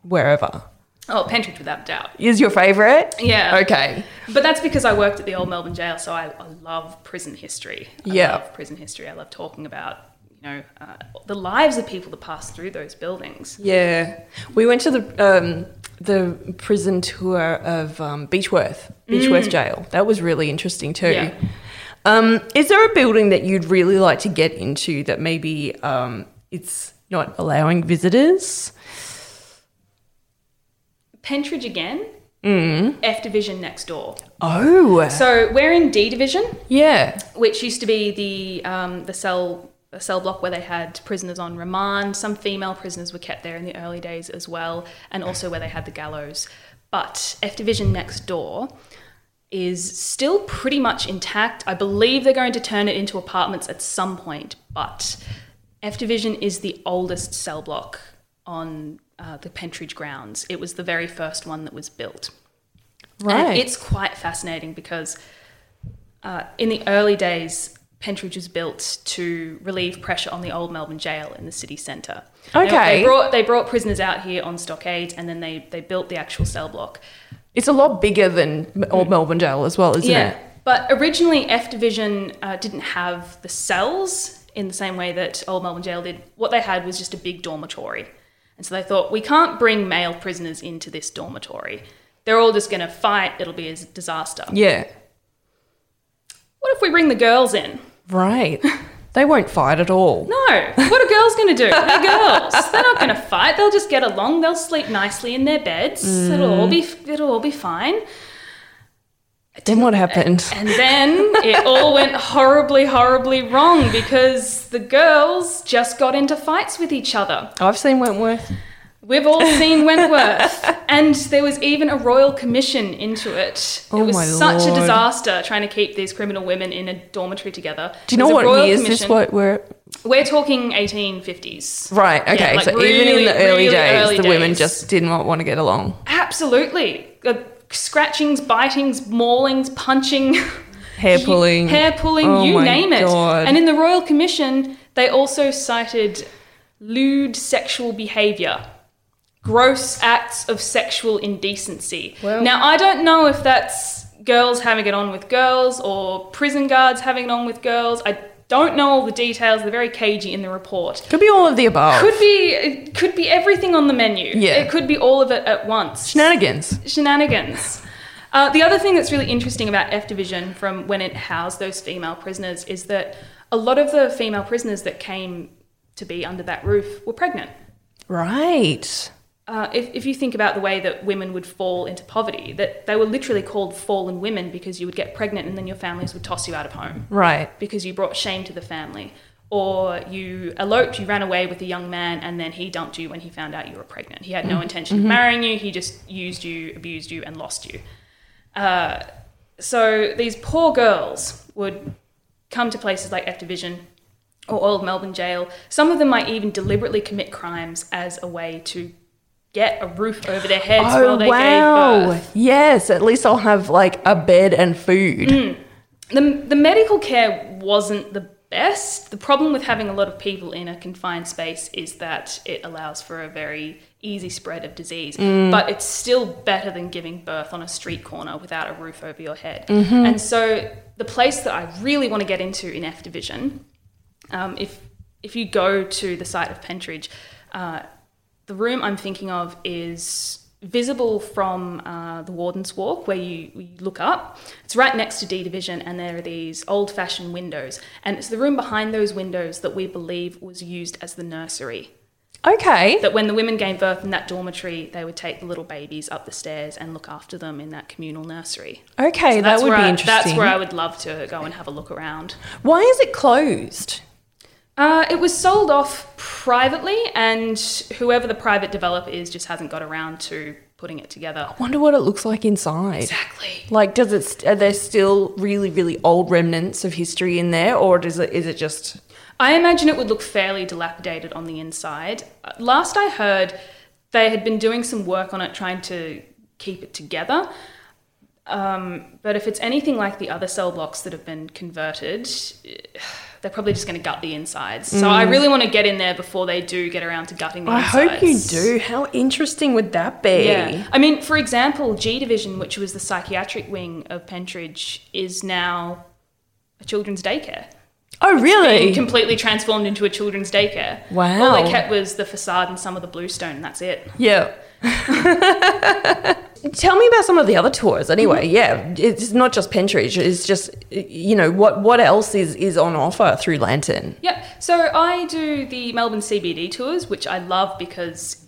wherever. Oh, Pentridge without doubt. Is your favourite? Yeah. Okay. But that's because I worked at the Old Melbourne Jail, so I, I love prison history. I yeah. love prison history. I love talking about, you know, uh, the lives of people that pass through those buildings. Yeah. We went to the um, the prison tour of um, Beechworth, Beechworth mm. Jail. That was really interesting too. Yeah. Um, is there a building that you'd really like to get into that maybe um, it's not allowing visitors? Pentridge again. Mm. F Division next door. Oh. So we're in D Division. Yeah. Which used to be the um, the cell the cell block where they had prisoners on remand. Some female prisoners were kept there in the early days as well, and also where they had the gallows. But F Division next door is still pretty much intact. I believe they're going to turn it into apartments at some point, but F Division is the oldest cell block on uh, the Pentridge grounds. It was the very first one that was built. Right. And it's quite fascinating because uh, in the early days, Pentridge was built to relieve pressure on the Old Melbourne Jail in the city centre. Okay. They, they, brought, they brought prisoners out here on stockades, and then they, they built the actual cell block. It's a lot bigger than Old Melbourne Jail as well, isn't yeah. it? Yeah, but originally F Division uh, didn't have the cells in the same way that Old Melbourne Jail did. What they had was just a big dormitory. And so they thought, we can't bring male prisoners into this dormitory. They're all just going to fight. It'll be a disaster. Yeah. What if we bring the girls in? Right. They won't fight at all. No. What are girls going to do? They're girls. They're not going to fight. They'll just get along. They'll sleep nicely in their beds. Mm. It'll all be it'll all be fine. Then what happened? And, and then it all went horribly, horribly wrong because the girls just got into fights with each other. I've seen Wentworth. We've all seen Wentworth. And there was even a royal commission into it. Oh, it was my such Lord. a disaster trying to keep these criminal women in a dormitory together. Do you know what years this what we're... We're talking eighteen fifties. Right, okay. Yeah, like so really, even in the early really days, early the days. Women just did not want to get along. Absolutely. Uh, scratchings, bitings, maulings, punching. Hair pulling. You, hair pulling, oh you name God. It. And in the royal commission, they also cited lewd sexual behaviour. Gross acts of sexual indecency. Well, now, I don't know if that's girls having it on with girls or prison guards having it on with girls. I don't know all the details. They're very cagey in the report. Could be all of the above. Could be it could be everything on the menu. Yeah. It could be all of it at once. Shenanigans. Shenanigans. Uh, the other thing that's really interesting about F Division from when it housed those female prisoners is that a lot of the female prisoners that came to be under that roof were pregnant. Right. Uh, if, if you think about the way that women would fall into poverty, that they were literally called fallen women because you would get pregnant and then your families would toss you out of home. Right. Because you brought shame to the family. Or you eloped, you ran away with a young man, and then he dumped you when he found out you were pregnant. He had no intention mm-hmm. of marrying you. He just used you, abused you, and lost you. Uh, so these poor girls would come to places like F Division or Old Melbourne Jail. Some of them might even deliberately commit crimes as a way to get a roof over their heads oh, while they wow. gave birth. Yes, at least I'll have like a bed and food. Mm. The the medical care wasn't the best. The problem with having a lot of people in a confined space is that it allows for a very easy spread of disease, mm. but it's still better than giving birth on a street corner without a roof over your head. Mm-hmm. And so the place that I really want to get into in F Division, um, if, if you go to the site of Pentridge, uh, the room I'm thinking of is visible from uh, the Warden's Walk where you, you look up. It's right next to D Division and there are these old-fashioned windows. And it's the room behind those windows that we believe was used as the nursery. Okay. That when the women gave birth in that dormitory, they would take the little babies up the stairs and look after them in that communal nursery. Okay, so that would be I, interesting. That's where I would love to go and have a look around. Why is it closed? Uh, it was sold off privately and whoever the private developer is just hasn't got around to putting it together. I wonder what it looks like inside. Exactly. Like, does it? Are there still really, really old remnants of history in there or does it, is it just... I imagine it would look fairly dilapidated on the inside. Last I heard, they had been doing some work on it trying to keep it together. Um, but if it's anything like the other cell blocks that have been converted... It, they're probably just going to gut the insides. So mm. I really want to get in there before they do get around to gutting the I insides. I hope you do. How interesting would that be? Yeah. I mean, for example, G Division, which was the psychiatric wing of Pentridge, is now a children's daycare. Oh, it's really? Been completely transformed into a children's daycare. Wow. All they kept was the facade and some of the bluestone, and that's it. Yeah. Tell me about some of the other tours anyway. Mm-hmm. Yeah, it's not just Pentridge. It's just, you know, what, what else is, is on offer through Lantern? Yeah, so I do the Melbourne C B D tours, which I love because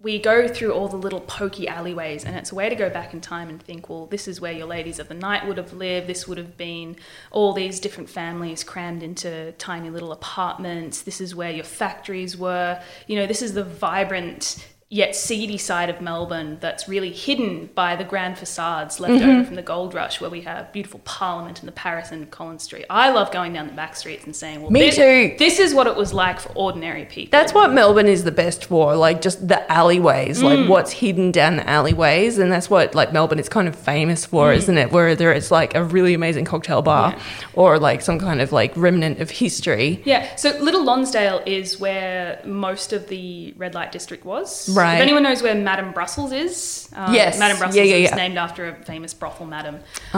we go through all the little pokey alleyways and it's a way to go back in time and think, well, this is where your ladies of the night would have lived. This would have been all these different families crammed into tiny little apartments. This is where your factories were. You know, this is the vibrant... yet seedy side of Melbourne that's really hidden by the grand facades left mm-hmm. over from the gold rush where we have beautiful Parliament and the Paris and Collins Street. I love going down the back streets and saying, well, Me this, too. this is what it was like for ordinary people. That's what Melbourne is the best for, like just the alleyways, mm. like what's hidden down the alleyways. And that's what like Melbourne is kind of famous for, mm. isn't it? Whether it's like a really amazing cocktail bar yeah. or like some kind of like remnant of history. Yeah, so Little Lonsdale is where most of the red light district was. Right. Right. If anyone knows where Madame Brussels is, um, yes. Madame Brussels yeah, yeah, yeah. is named after a famous brothel madam. Ah.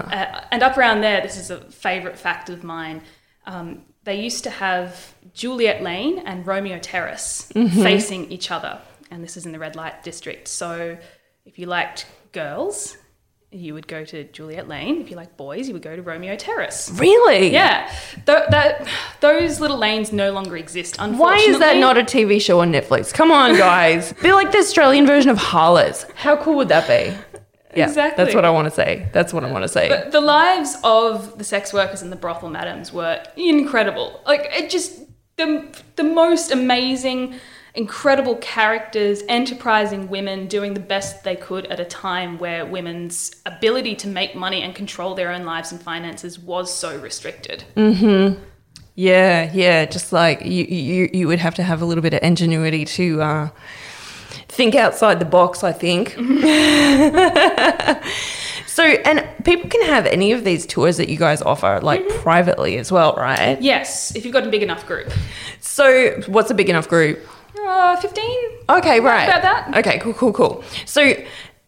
Um, uh, and up around there, this is a favourite fact of mine, um, they used to have Juliet Lane and Romeo Terrace mm-hmm. facing each other, and this is in the red light district. So if you liked girls, you would go to Juliet Lane. If you liked boys, you would go to Romeo Terrace. Really? Yeah. Th- that, those little lanes no longer exist, unfortunately. Why is that not a T V show on Netflix? Come on, guys. Be like the Australian version of Harlots. How cool would that be? Yeah, exactly. That's what I want to say. That's what I want to say. But the lives of the sex workers and the brothel madams were incredible. Like, it just, the, the most amazing... incredible characters, enterprising women doing the best they could at a time where women's ability to make money and control their own lives and finances was so restricted. Mm-hmm. Yeah, yeah, just like you, you, you would have to have a little bit of ingenuity to uh, think outside the box, I think. Mm-hmm. So, and people can have any of these tours that you guys offer, like mm-hmm. privately as well, right? Yes, if you've got a big enough group. So what's a big enough group? Uh, fifteen. Okay, right. About that. Okay, cool, cool, cool. So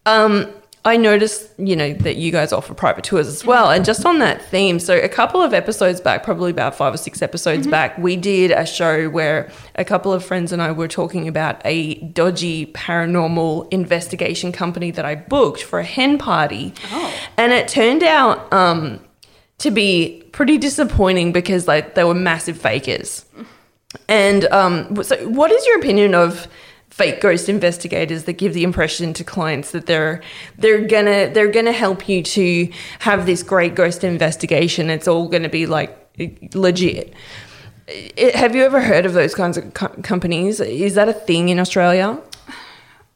um, I noticed, you know, that you guys offer private tours as well. And just on that theme, so a couple of episodes back, probably about five or six episodes mm-hmm. back, we did a show where a couple of friends and I were talking about a dodgy paranormal investigation company that I booked for a hen party. Oh. And it turned out um, to be pretty disappointing because, like, they were massive fakers. And um, so what is your opinion of fake ghost investigators that give the impression to clients that they're they're gonna they're gonna help you to have this great ghost investigation? It's all gonna be like legit. It, have you ever heard of those kinds of co- companies? Is that a thing in Australia?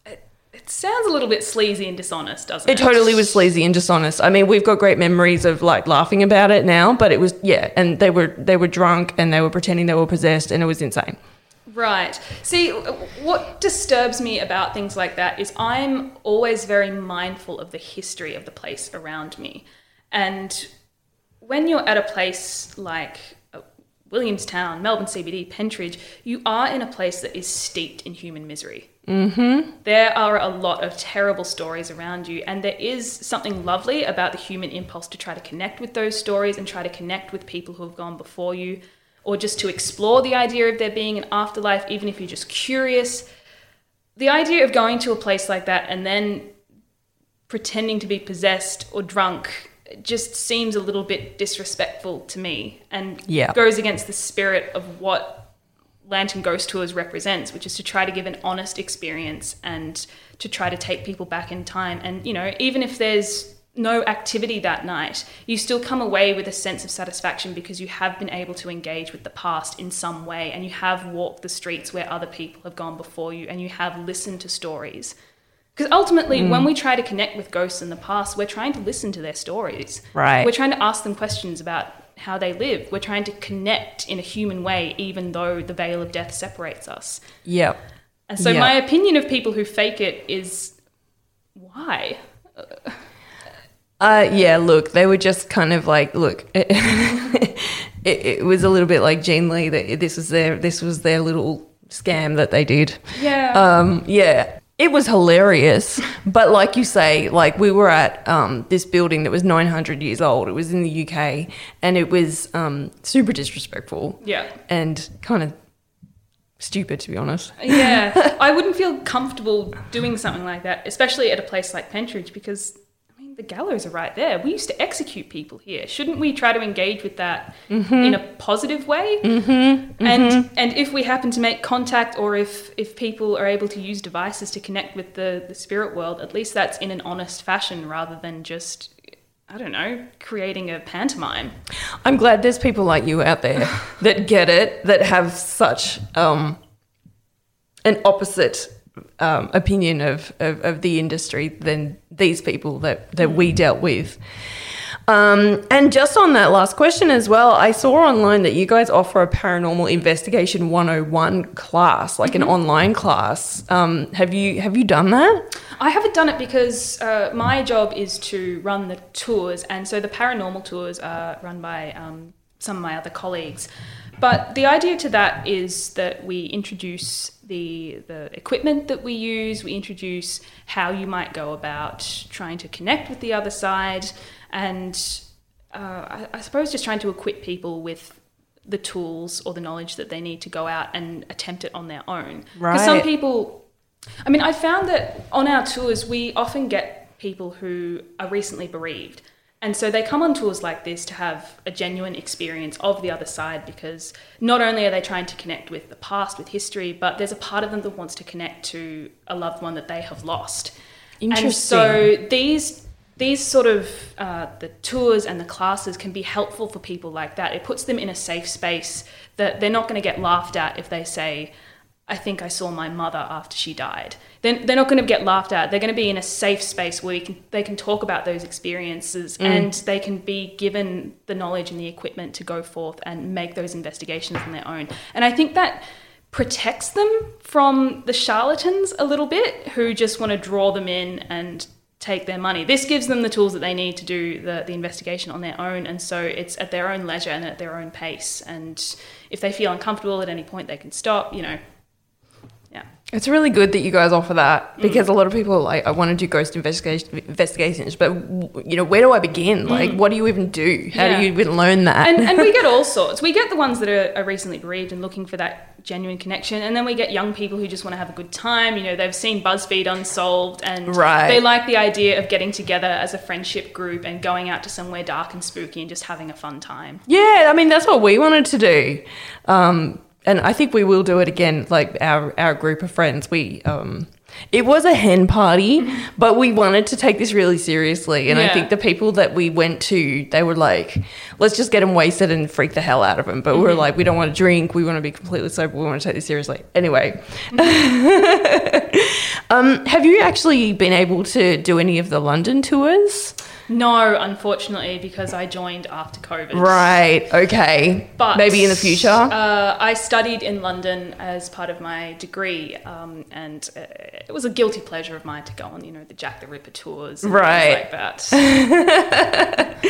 It, it sounds a little bit sleazy and dishonest, doesn't it? It totally was sleazy and dishonest. I mean, we've got great memories of like laughing about it now, but it was yeah, and they were they were drunk and they were pretending they were possessed, and it was insane. Right. See, what disturbs me about things like that is I'm always very mindful of the history of the place around me. And when you're at a place like Williamstown, Melbourne C B D, Pentridge, you are in a place that is steeped in human misery. Mm-hmm. There are a lot of terrible stories around you, and there is something lovely about the human impulse to try to connect with those stories and try to connect with people who have gone before you, or just to explore the idea of there being an afterlife, even if you're just curious. The idea of going to a place like that and then pretending to be possessed or drunk just seems a little bit disrespectful to me, and yeah. goes against the spirit of what Lantern Ghost Tours represents, which is to try to give an honest experience and to try to take people back in time. And, you know, even if there's no activity that night, you still come away with a sense of satisfaction because you have been able to engage with the past in some way, and you have walked the streets where other people have gone before you, and you have listened to stories. Because ultimately, mm. when we try to connect with ghosts in the past, we're trying to listen to their stories. Right. We're trying to ask them questions about how they live. We're trying to connect in a human way, even though the veil of death separates us. Yeah. And so yep. my opinion of people who fake it is, why? Uh, yeah, look, they were just kind of like, look, it, it, it was a little bit like Jean Lee. That this was their this was their little scam that they did. Yeah, um, yeah, it was hilarious. But like you say, like we were at um, this building that was nine hundred years old. It was in the U K, and it was um, super disrespectful. Yeah, and kind of stupid, to be honest. Yeah, I wouldn't feel comfortable doing something like that, especially at a place like Pentridge, because the gallows are right there. We used to execute people here. Shouldn't we try to engage with that mm-hmm. in a positive way? Mm-hmm. Mm-hmm. And and if we happen to make contact, or if, if people are able to use devices to connect with the, the spirit world, at least that's in an honest fashion rather than just, I don't know, creating a pantomime. I'm glad there's people like you out there that get it, that have such um, an opposite Um, opinion of, of, of the industry than these people that, that we dealt with. Um, and just on that last question as well, I saw online that you guys offer a Paranormal Investigation one oh one class, like mm-hmm. an online class. Um, have you have you done that? I haven't done it because uh, my job is to run the tours, and so the paranormal tours are run by um, some of my other colleagues. But the idea to that is that we introduce the the equipment that we use, we introduce how you might go about trying to connect with the other side, and uh, I, I suppose just trying to equip people with the tools or the knowledge that they need to go out and attempt it on their own. Right. Because some people, I mean, I found that on our tours we often get people who are recently bereaved. And so they come on tours like this to have a genuine experience of the other side, because not only are they trying to connect with the past, with history, but there's a part of them that wants to connect to a loved one that they have lost. Interesting. And so these these sort of uh, the tours and the classes can be helpful for people like that. It puts them in a safe space that they're not going to get laughed at if they say, I think I saw my mother after she died. Then they're not going to get laughed at. They're going to be in a safe space where you can, they can talk about those experiences mm. and they can be given the knowledge and the equipment to go forth and make those investigations on their own. And I think that protects them from the charlatans a little bit, who just want to draw them in and take their money. This gives them the tools that they need to do the, the investigation on their own, and so it's at their own leisure and at their own pace. And if they feel uncomfortable at any point, they can stop, you know. It's really good that you guys offer that, because mm. a lot of people are like, I want to do ghost investigation, investigations, but, you know, where do I begin? Like, mm. what do you even do? How yeah. do you even learn that? And, and we get all sorts. We get the ones that are, are recently bereaved and looking for that genuine connection, and then we get young people who just want to have a good time. You know, they've seen BuzzFeed Unsolved, and right. they like the idea of getting together as a friendship group and going out to somewhere dark and spooky and just having a fun time. Yeah, I mean, that's what we wanted to do. Um And I think we will do it again, like our, our group of friends. We um, it was a hen party, but we wanted to take this really seriously. And yeah. I think the people that we went to, they were like, let's just get them wasted and freak the hell out of them. But mm-hmm. we were like, we don't want to drink. We want to be completely sober. We want to take this seriously. Anyway. Mm-hmm. um, have you actually been able to do any of the London tours? No, unfortunately, because I joined after COVID. Right, okay. But maybe in the future? Uh, I studied in London as part of my degree, um, and uh, it was a guilty pleasure of mine to go on, you know, the Jack the Ripper tours and right. things like that.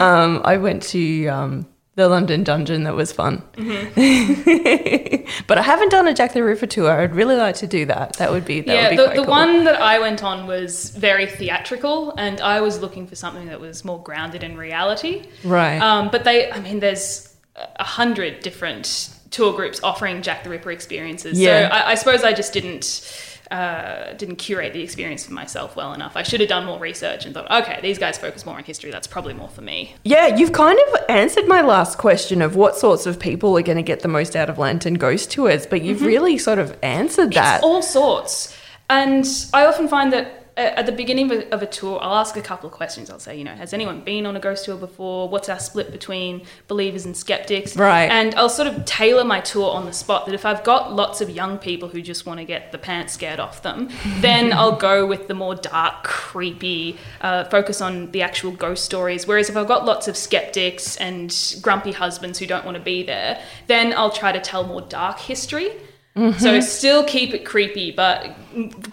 um, I went to um, the London Dungeon. That was fun. Mm-hmm. But I haven't done a Jack the Ripper tour. I'd really like to do that. That would be that yeah, would be the, quite the cool. one that I went on was very theatrical, and I was looking for something that was more grounded in reality. Right. Um, but they, I mean, there's a hundred different tour groups offering Jack the Ripper experiences. Yeah. So I, I suppose I just didn't. Uh, didn't curate the experience for myself well enough. I should have done more research and thought, okay, these guys focus more on history. That's probably more for me. Yeah, you've kind of answered my last question of what sorts of people are going to get the most out of Lantern Ghost Tours, but you've mm-hmm. really sort of answered that. It's all sorts. And I often find that at the beginning of a tour, I'll ask a couple of questions. I'll say, you know, has anyone been on a ghost tour before? What's our split between believers and skeptics? Right. And I'll sort of tailor my tour on the spot, that if I've got lots of young people who just want to get the pants scared off them, then I'll go with the more dark, creepy, uh, focus on the actual ghost stories. Whereas if I've got lots of skeptics and grumpy husbands who don't want to be there, then I'll try to tell more dark history. Mm-hmm. So still keep it creepy, but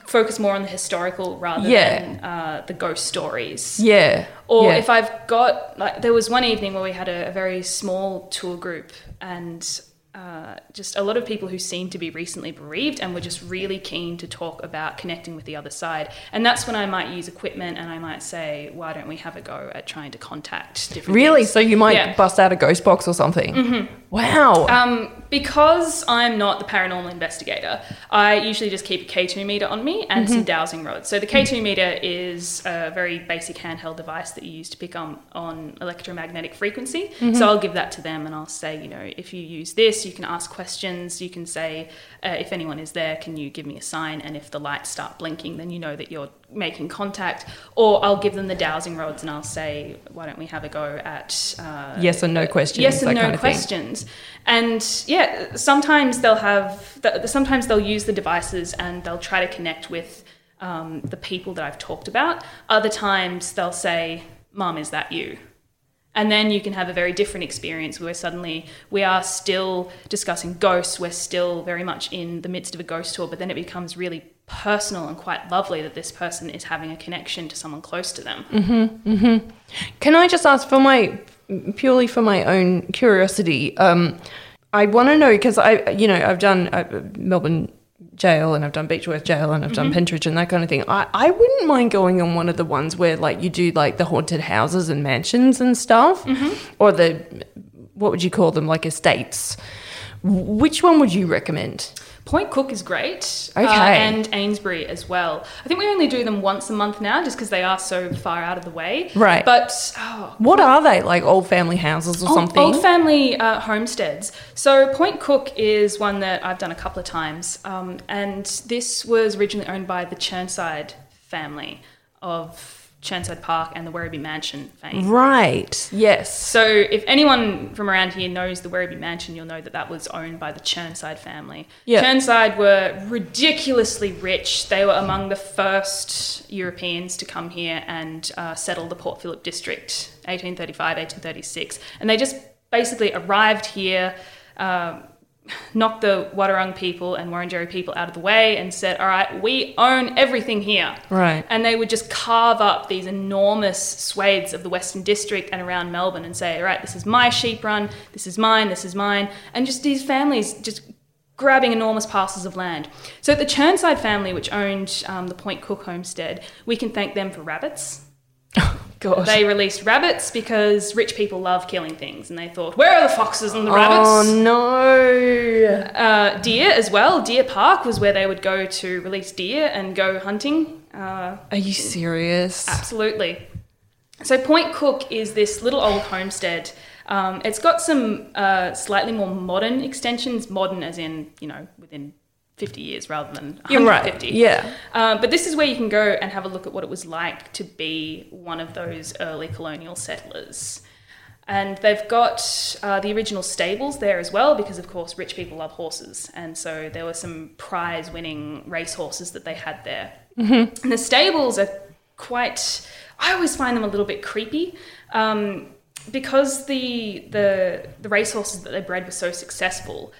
focus more on the historical rather yeah. than uh, the ghost stories. Yeah. Or yeah. if I've got, like, there was one evening where we had a, a very small tour group, and uh, just a lot of people who seemed to be recently bereaved and were just really keen to talk about connecting with the other side. And that's when I might use equipment, and I might say, why don't we have a go at trying to contact different Really? Things. So you might yeah. bust out a ghost box or something? Mm-hmm. Wow. Um, because I'm not the paranormal investigator, I usually just keep a K two meter on me and mm-hmm. some dowsing rods. So the K two meter is a very basic handheld device that you use to pick on, on electromagnetic frequency. Mm-hmm. So I'll give that to them, and I'll say, you know, if you use this, you can ask questions. You can say, uh, if anyone is there, can you give me a sign? And if the lights start blinking, then you know that you're making contact. Or I'll give them the dowsing rods, and I'll say, why don't we have a go at uh, yes and no questions, yes and no questions. And yeah, sometimes they'll have th- sometimes they'll use the devices and they'll try to connect with um, the people that I've talked about. Other times they'll say, Mum, is that you? And then you can have a very different experience where suddenly we are still discussing ghosts. We're still very much in the midst of a ghost tour, but then it becomes really personal and quite lovely that this person is having a connection to someone close to them. Mm-hmm, mm-hmm. Can I just ask, for my purely for my own curiosity, um, I want to know, because I, you know, I've done uh, Melbourne Jail, and I've done Beechworth Jail, and I've mm-hmm. done Pentridge and that kind of thing. I, I wouldn't mind going on one of the ones where, like, you do, like, the haunted houses and mansions and stuff, mm-hmm. or the, what would you call them, like, estates. Which one would you recommend? Point Cook is great. Okay. Uh, and Ainsbury as well. I think we only do them once a month now, just because they are so far out of the way. Right. But oh, what are they, like old family houses or old, something? Old family uh, homesteads. So Point Cook is one that I've done a couple of times, um, and this was originally owned by the Chirnside family of Chirnside Park and the Werribee Mansion fame. Right, yes. So if anyone from around here knows the Werribee Mansion, you'll know that that was owned by the Chirnside family. Yep. Chirnside were ridiculously rich. They were among the first Europeans to come here and uh, settle the Port Phillip district, eighteen thirty-five, eighteen thirty-six. And they just basically arrived here, uh, knocked the Wadarung people and Wurundjeri people out of the way and said, all right, we own everything here. Right. And they would just carve up these enormous swathes of the Western District and around Melbourne and say, all right, this is my sheep run, this is mine, this is mine. And just these families just grabbing enormous parcels of land. So the Churnside family, which owned um, the Point Cook Homestead, we can thank them for rabbits. Oh, God. They released rabbits because rich people love killing things, and they thought, where are the foxes and the rabbits? Oh, no. Uh, deer as well. Deer Park was where they would go to release deer and go hunting. Uh, are you serious? Absolutely. So Point Cook is this little old homestead. Um, it's got some uh, slightly more modern extensions, modern as in, you know, within fifty years rather than one hundred fifty. You're right. Yeah. Uh, but this is where you can go and have a look at what it was like to be one of those early colonial settlers. And they've got uh, the original stables there as well because, of course, rich people love horses. And so there were some prize-winning racehorses that they had there. Mm-hmm. And the stables are quite... I always find them a little bit creepy. Um Because the the the racehorses that they bred were so successful,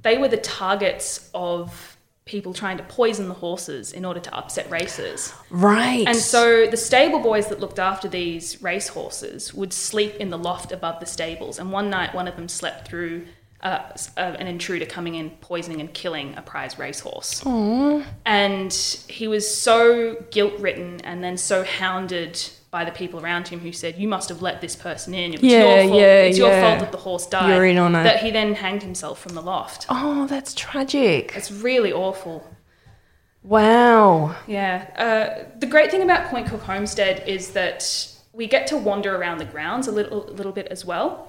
they were the targets of people trying to poison the horses in order to upset races. Right. And so the stable boys that looked after these racehorses would sleep in the loft above the stables. And one night, one of them slept through uh, an intruder coming in, poisoning and killing a prize racehorse. Aww. And he was so guilt-ridden and then so hounded by the people around him who said, you must have let this person in. It was yeah, your fault. Yeah, it's your yeah. fault that the horse died. You're in on it. That he then hanged himself from the loft. Oh, that's tragic. It's really awful. Wow. Yeah. Uh, the great thing about Point Cook Homestead is that we get to wander around the grounds a little, a little bit as well.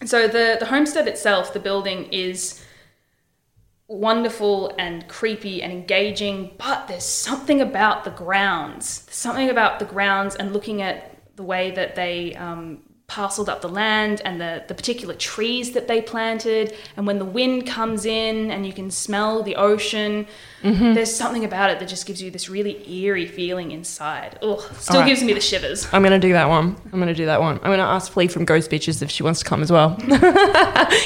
And so the, the homestead itself, the building, is wonderful and creepy and engaging, but there's something about the grounds. There's something about the grounds and looking at the way that they um, parceled up the land and the, the particular trees that they planted, and when the wind comes in and you can smell the ocean, mm-hmm. there's something about it that just gives you this really eerie feeling inside. Ugh, still right. gives me the shivers. I'm going to do that one. I'm going to do that one. I'm going to ask Flea from Ghost Bitches if she wants to come as well.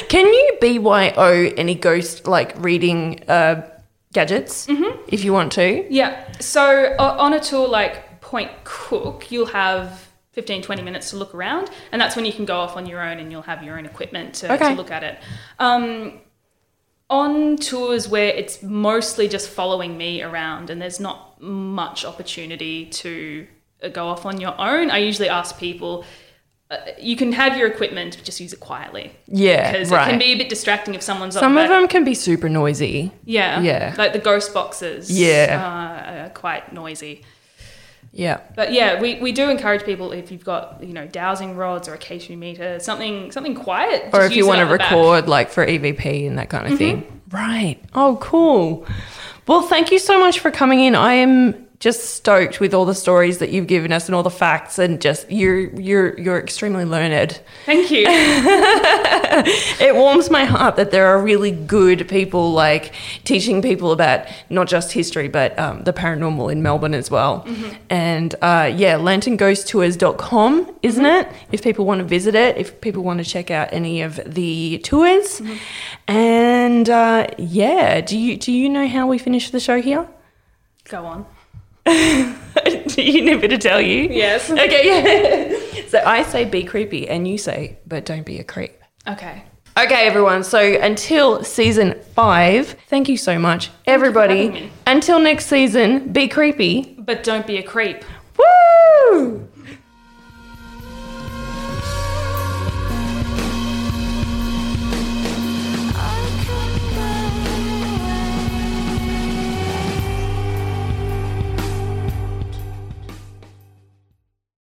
Can you B Y O any ghost, like, reading uh, gadgets mm-hmm. if you want to? Yeah. So uh, on a tour like Point Cook, you'll have fifteen, twenty minutes to look around, and that's when you can go off on your own and you'll have your own equipment to, okay. to look at it. Um, on tours where it's mostly just following me around and there's not much opportunity to go off on your own, I usually ask people, uh, you can have your equipment, but just use it quietly. Yeah, because right. it can be a bit distracting if someone's up Some of them can be super noisy. Yeah. Yeah. Like the ghost boxes yeah. uh, are quite noisy. Yeah. But yeah, we, we do encourage people, if you've got, you know, dowsing rods or a K two meter, something something quiet. Or if you want to record like for E V P and that kind of mm-hmm. thing. Right. Oh, cool. Well, thank you so much for coming in. I am just stoked with all the stories that you've given us and all the facts, and just you're you're you're extremely learned. Thank you. It warms my heart that there are really good people like teaching people about not just history but um, the paranormal in Melbourne as well. Mm-hmm. And uh, yeah, lantern ghost tours dot com, isn't mm-hmm. it? If people want to visit it, if people want to check out any of the tours, mm-hmm. and uh, yeah, do you do you know how we finish the show here? Go on. You need me to tell you? Yes. Okay, yeah. So I say be creepy and you say, but don't be a creep. Okay. Okay, everyone. So until season five, thank you so much, everybody. Until next season, be creepy. But don't be a creep. Woo!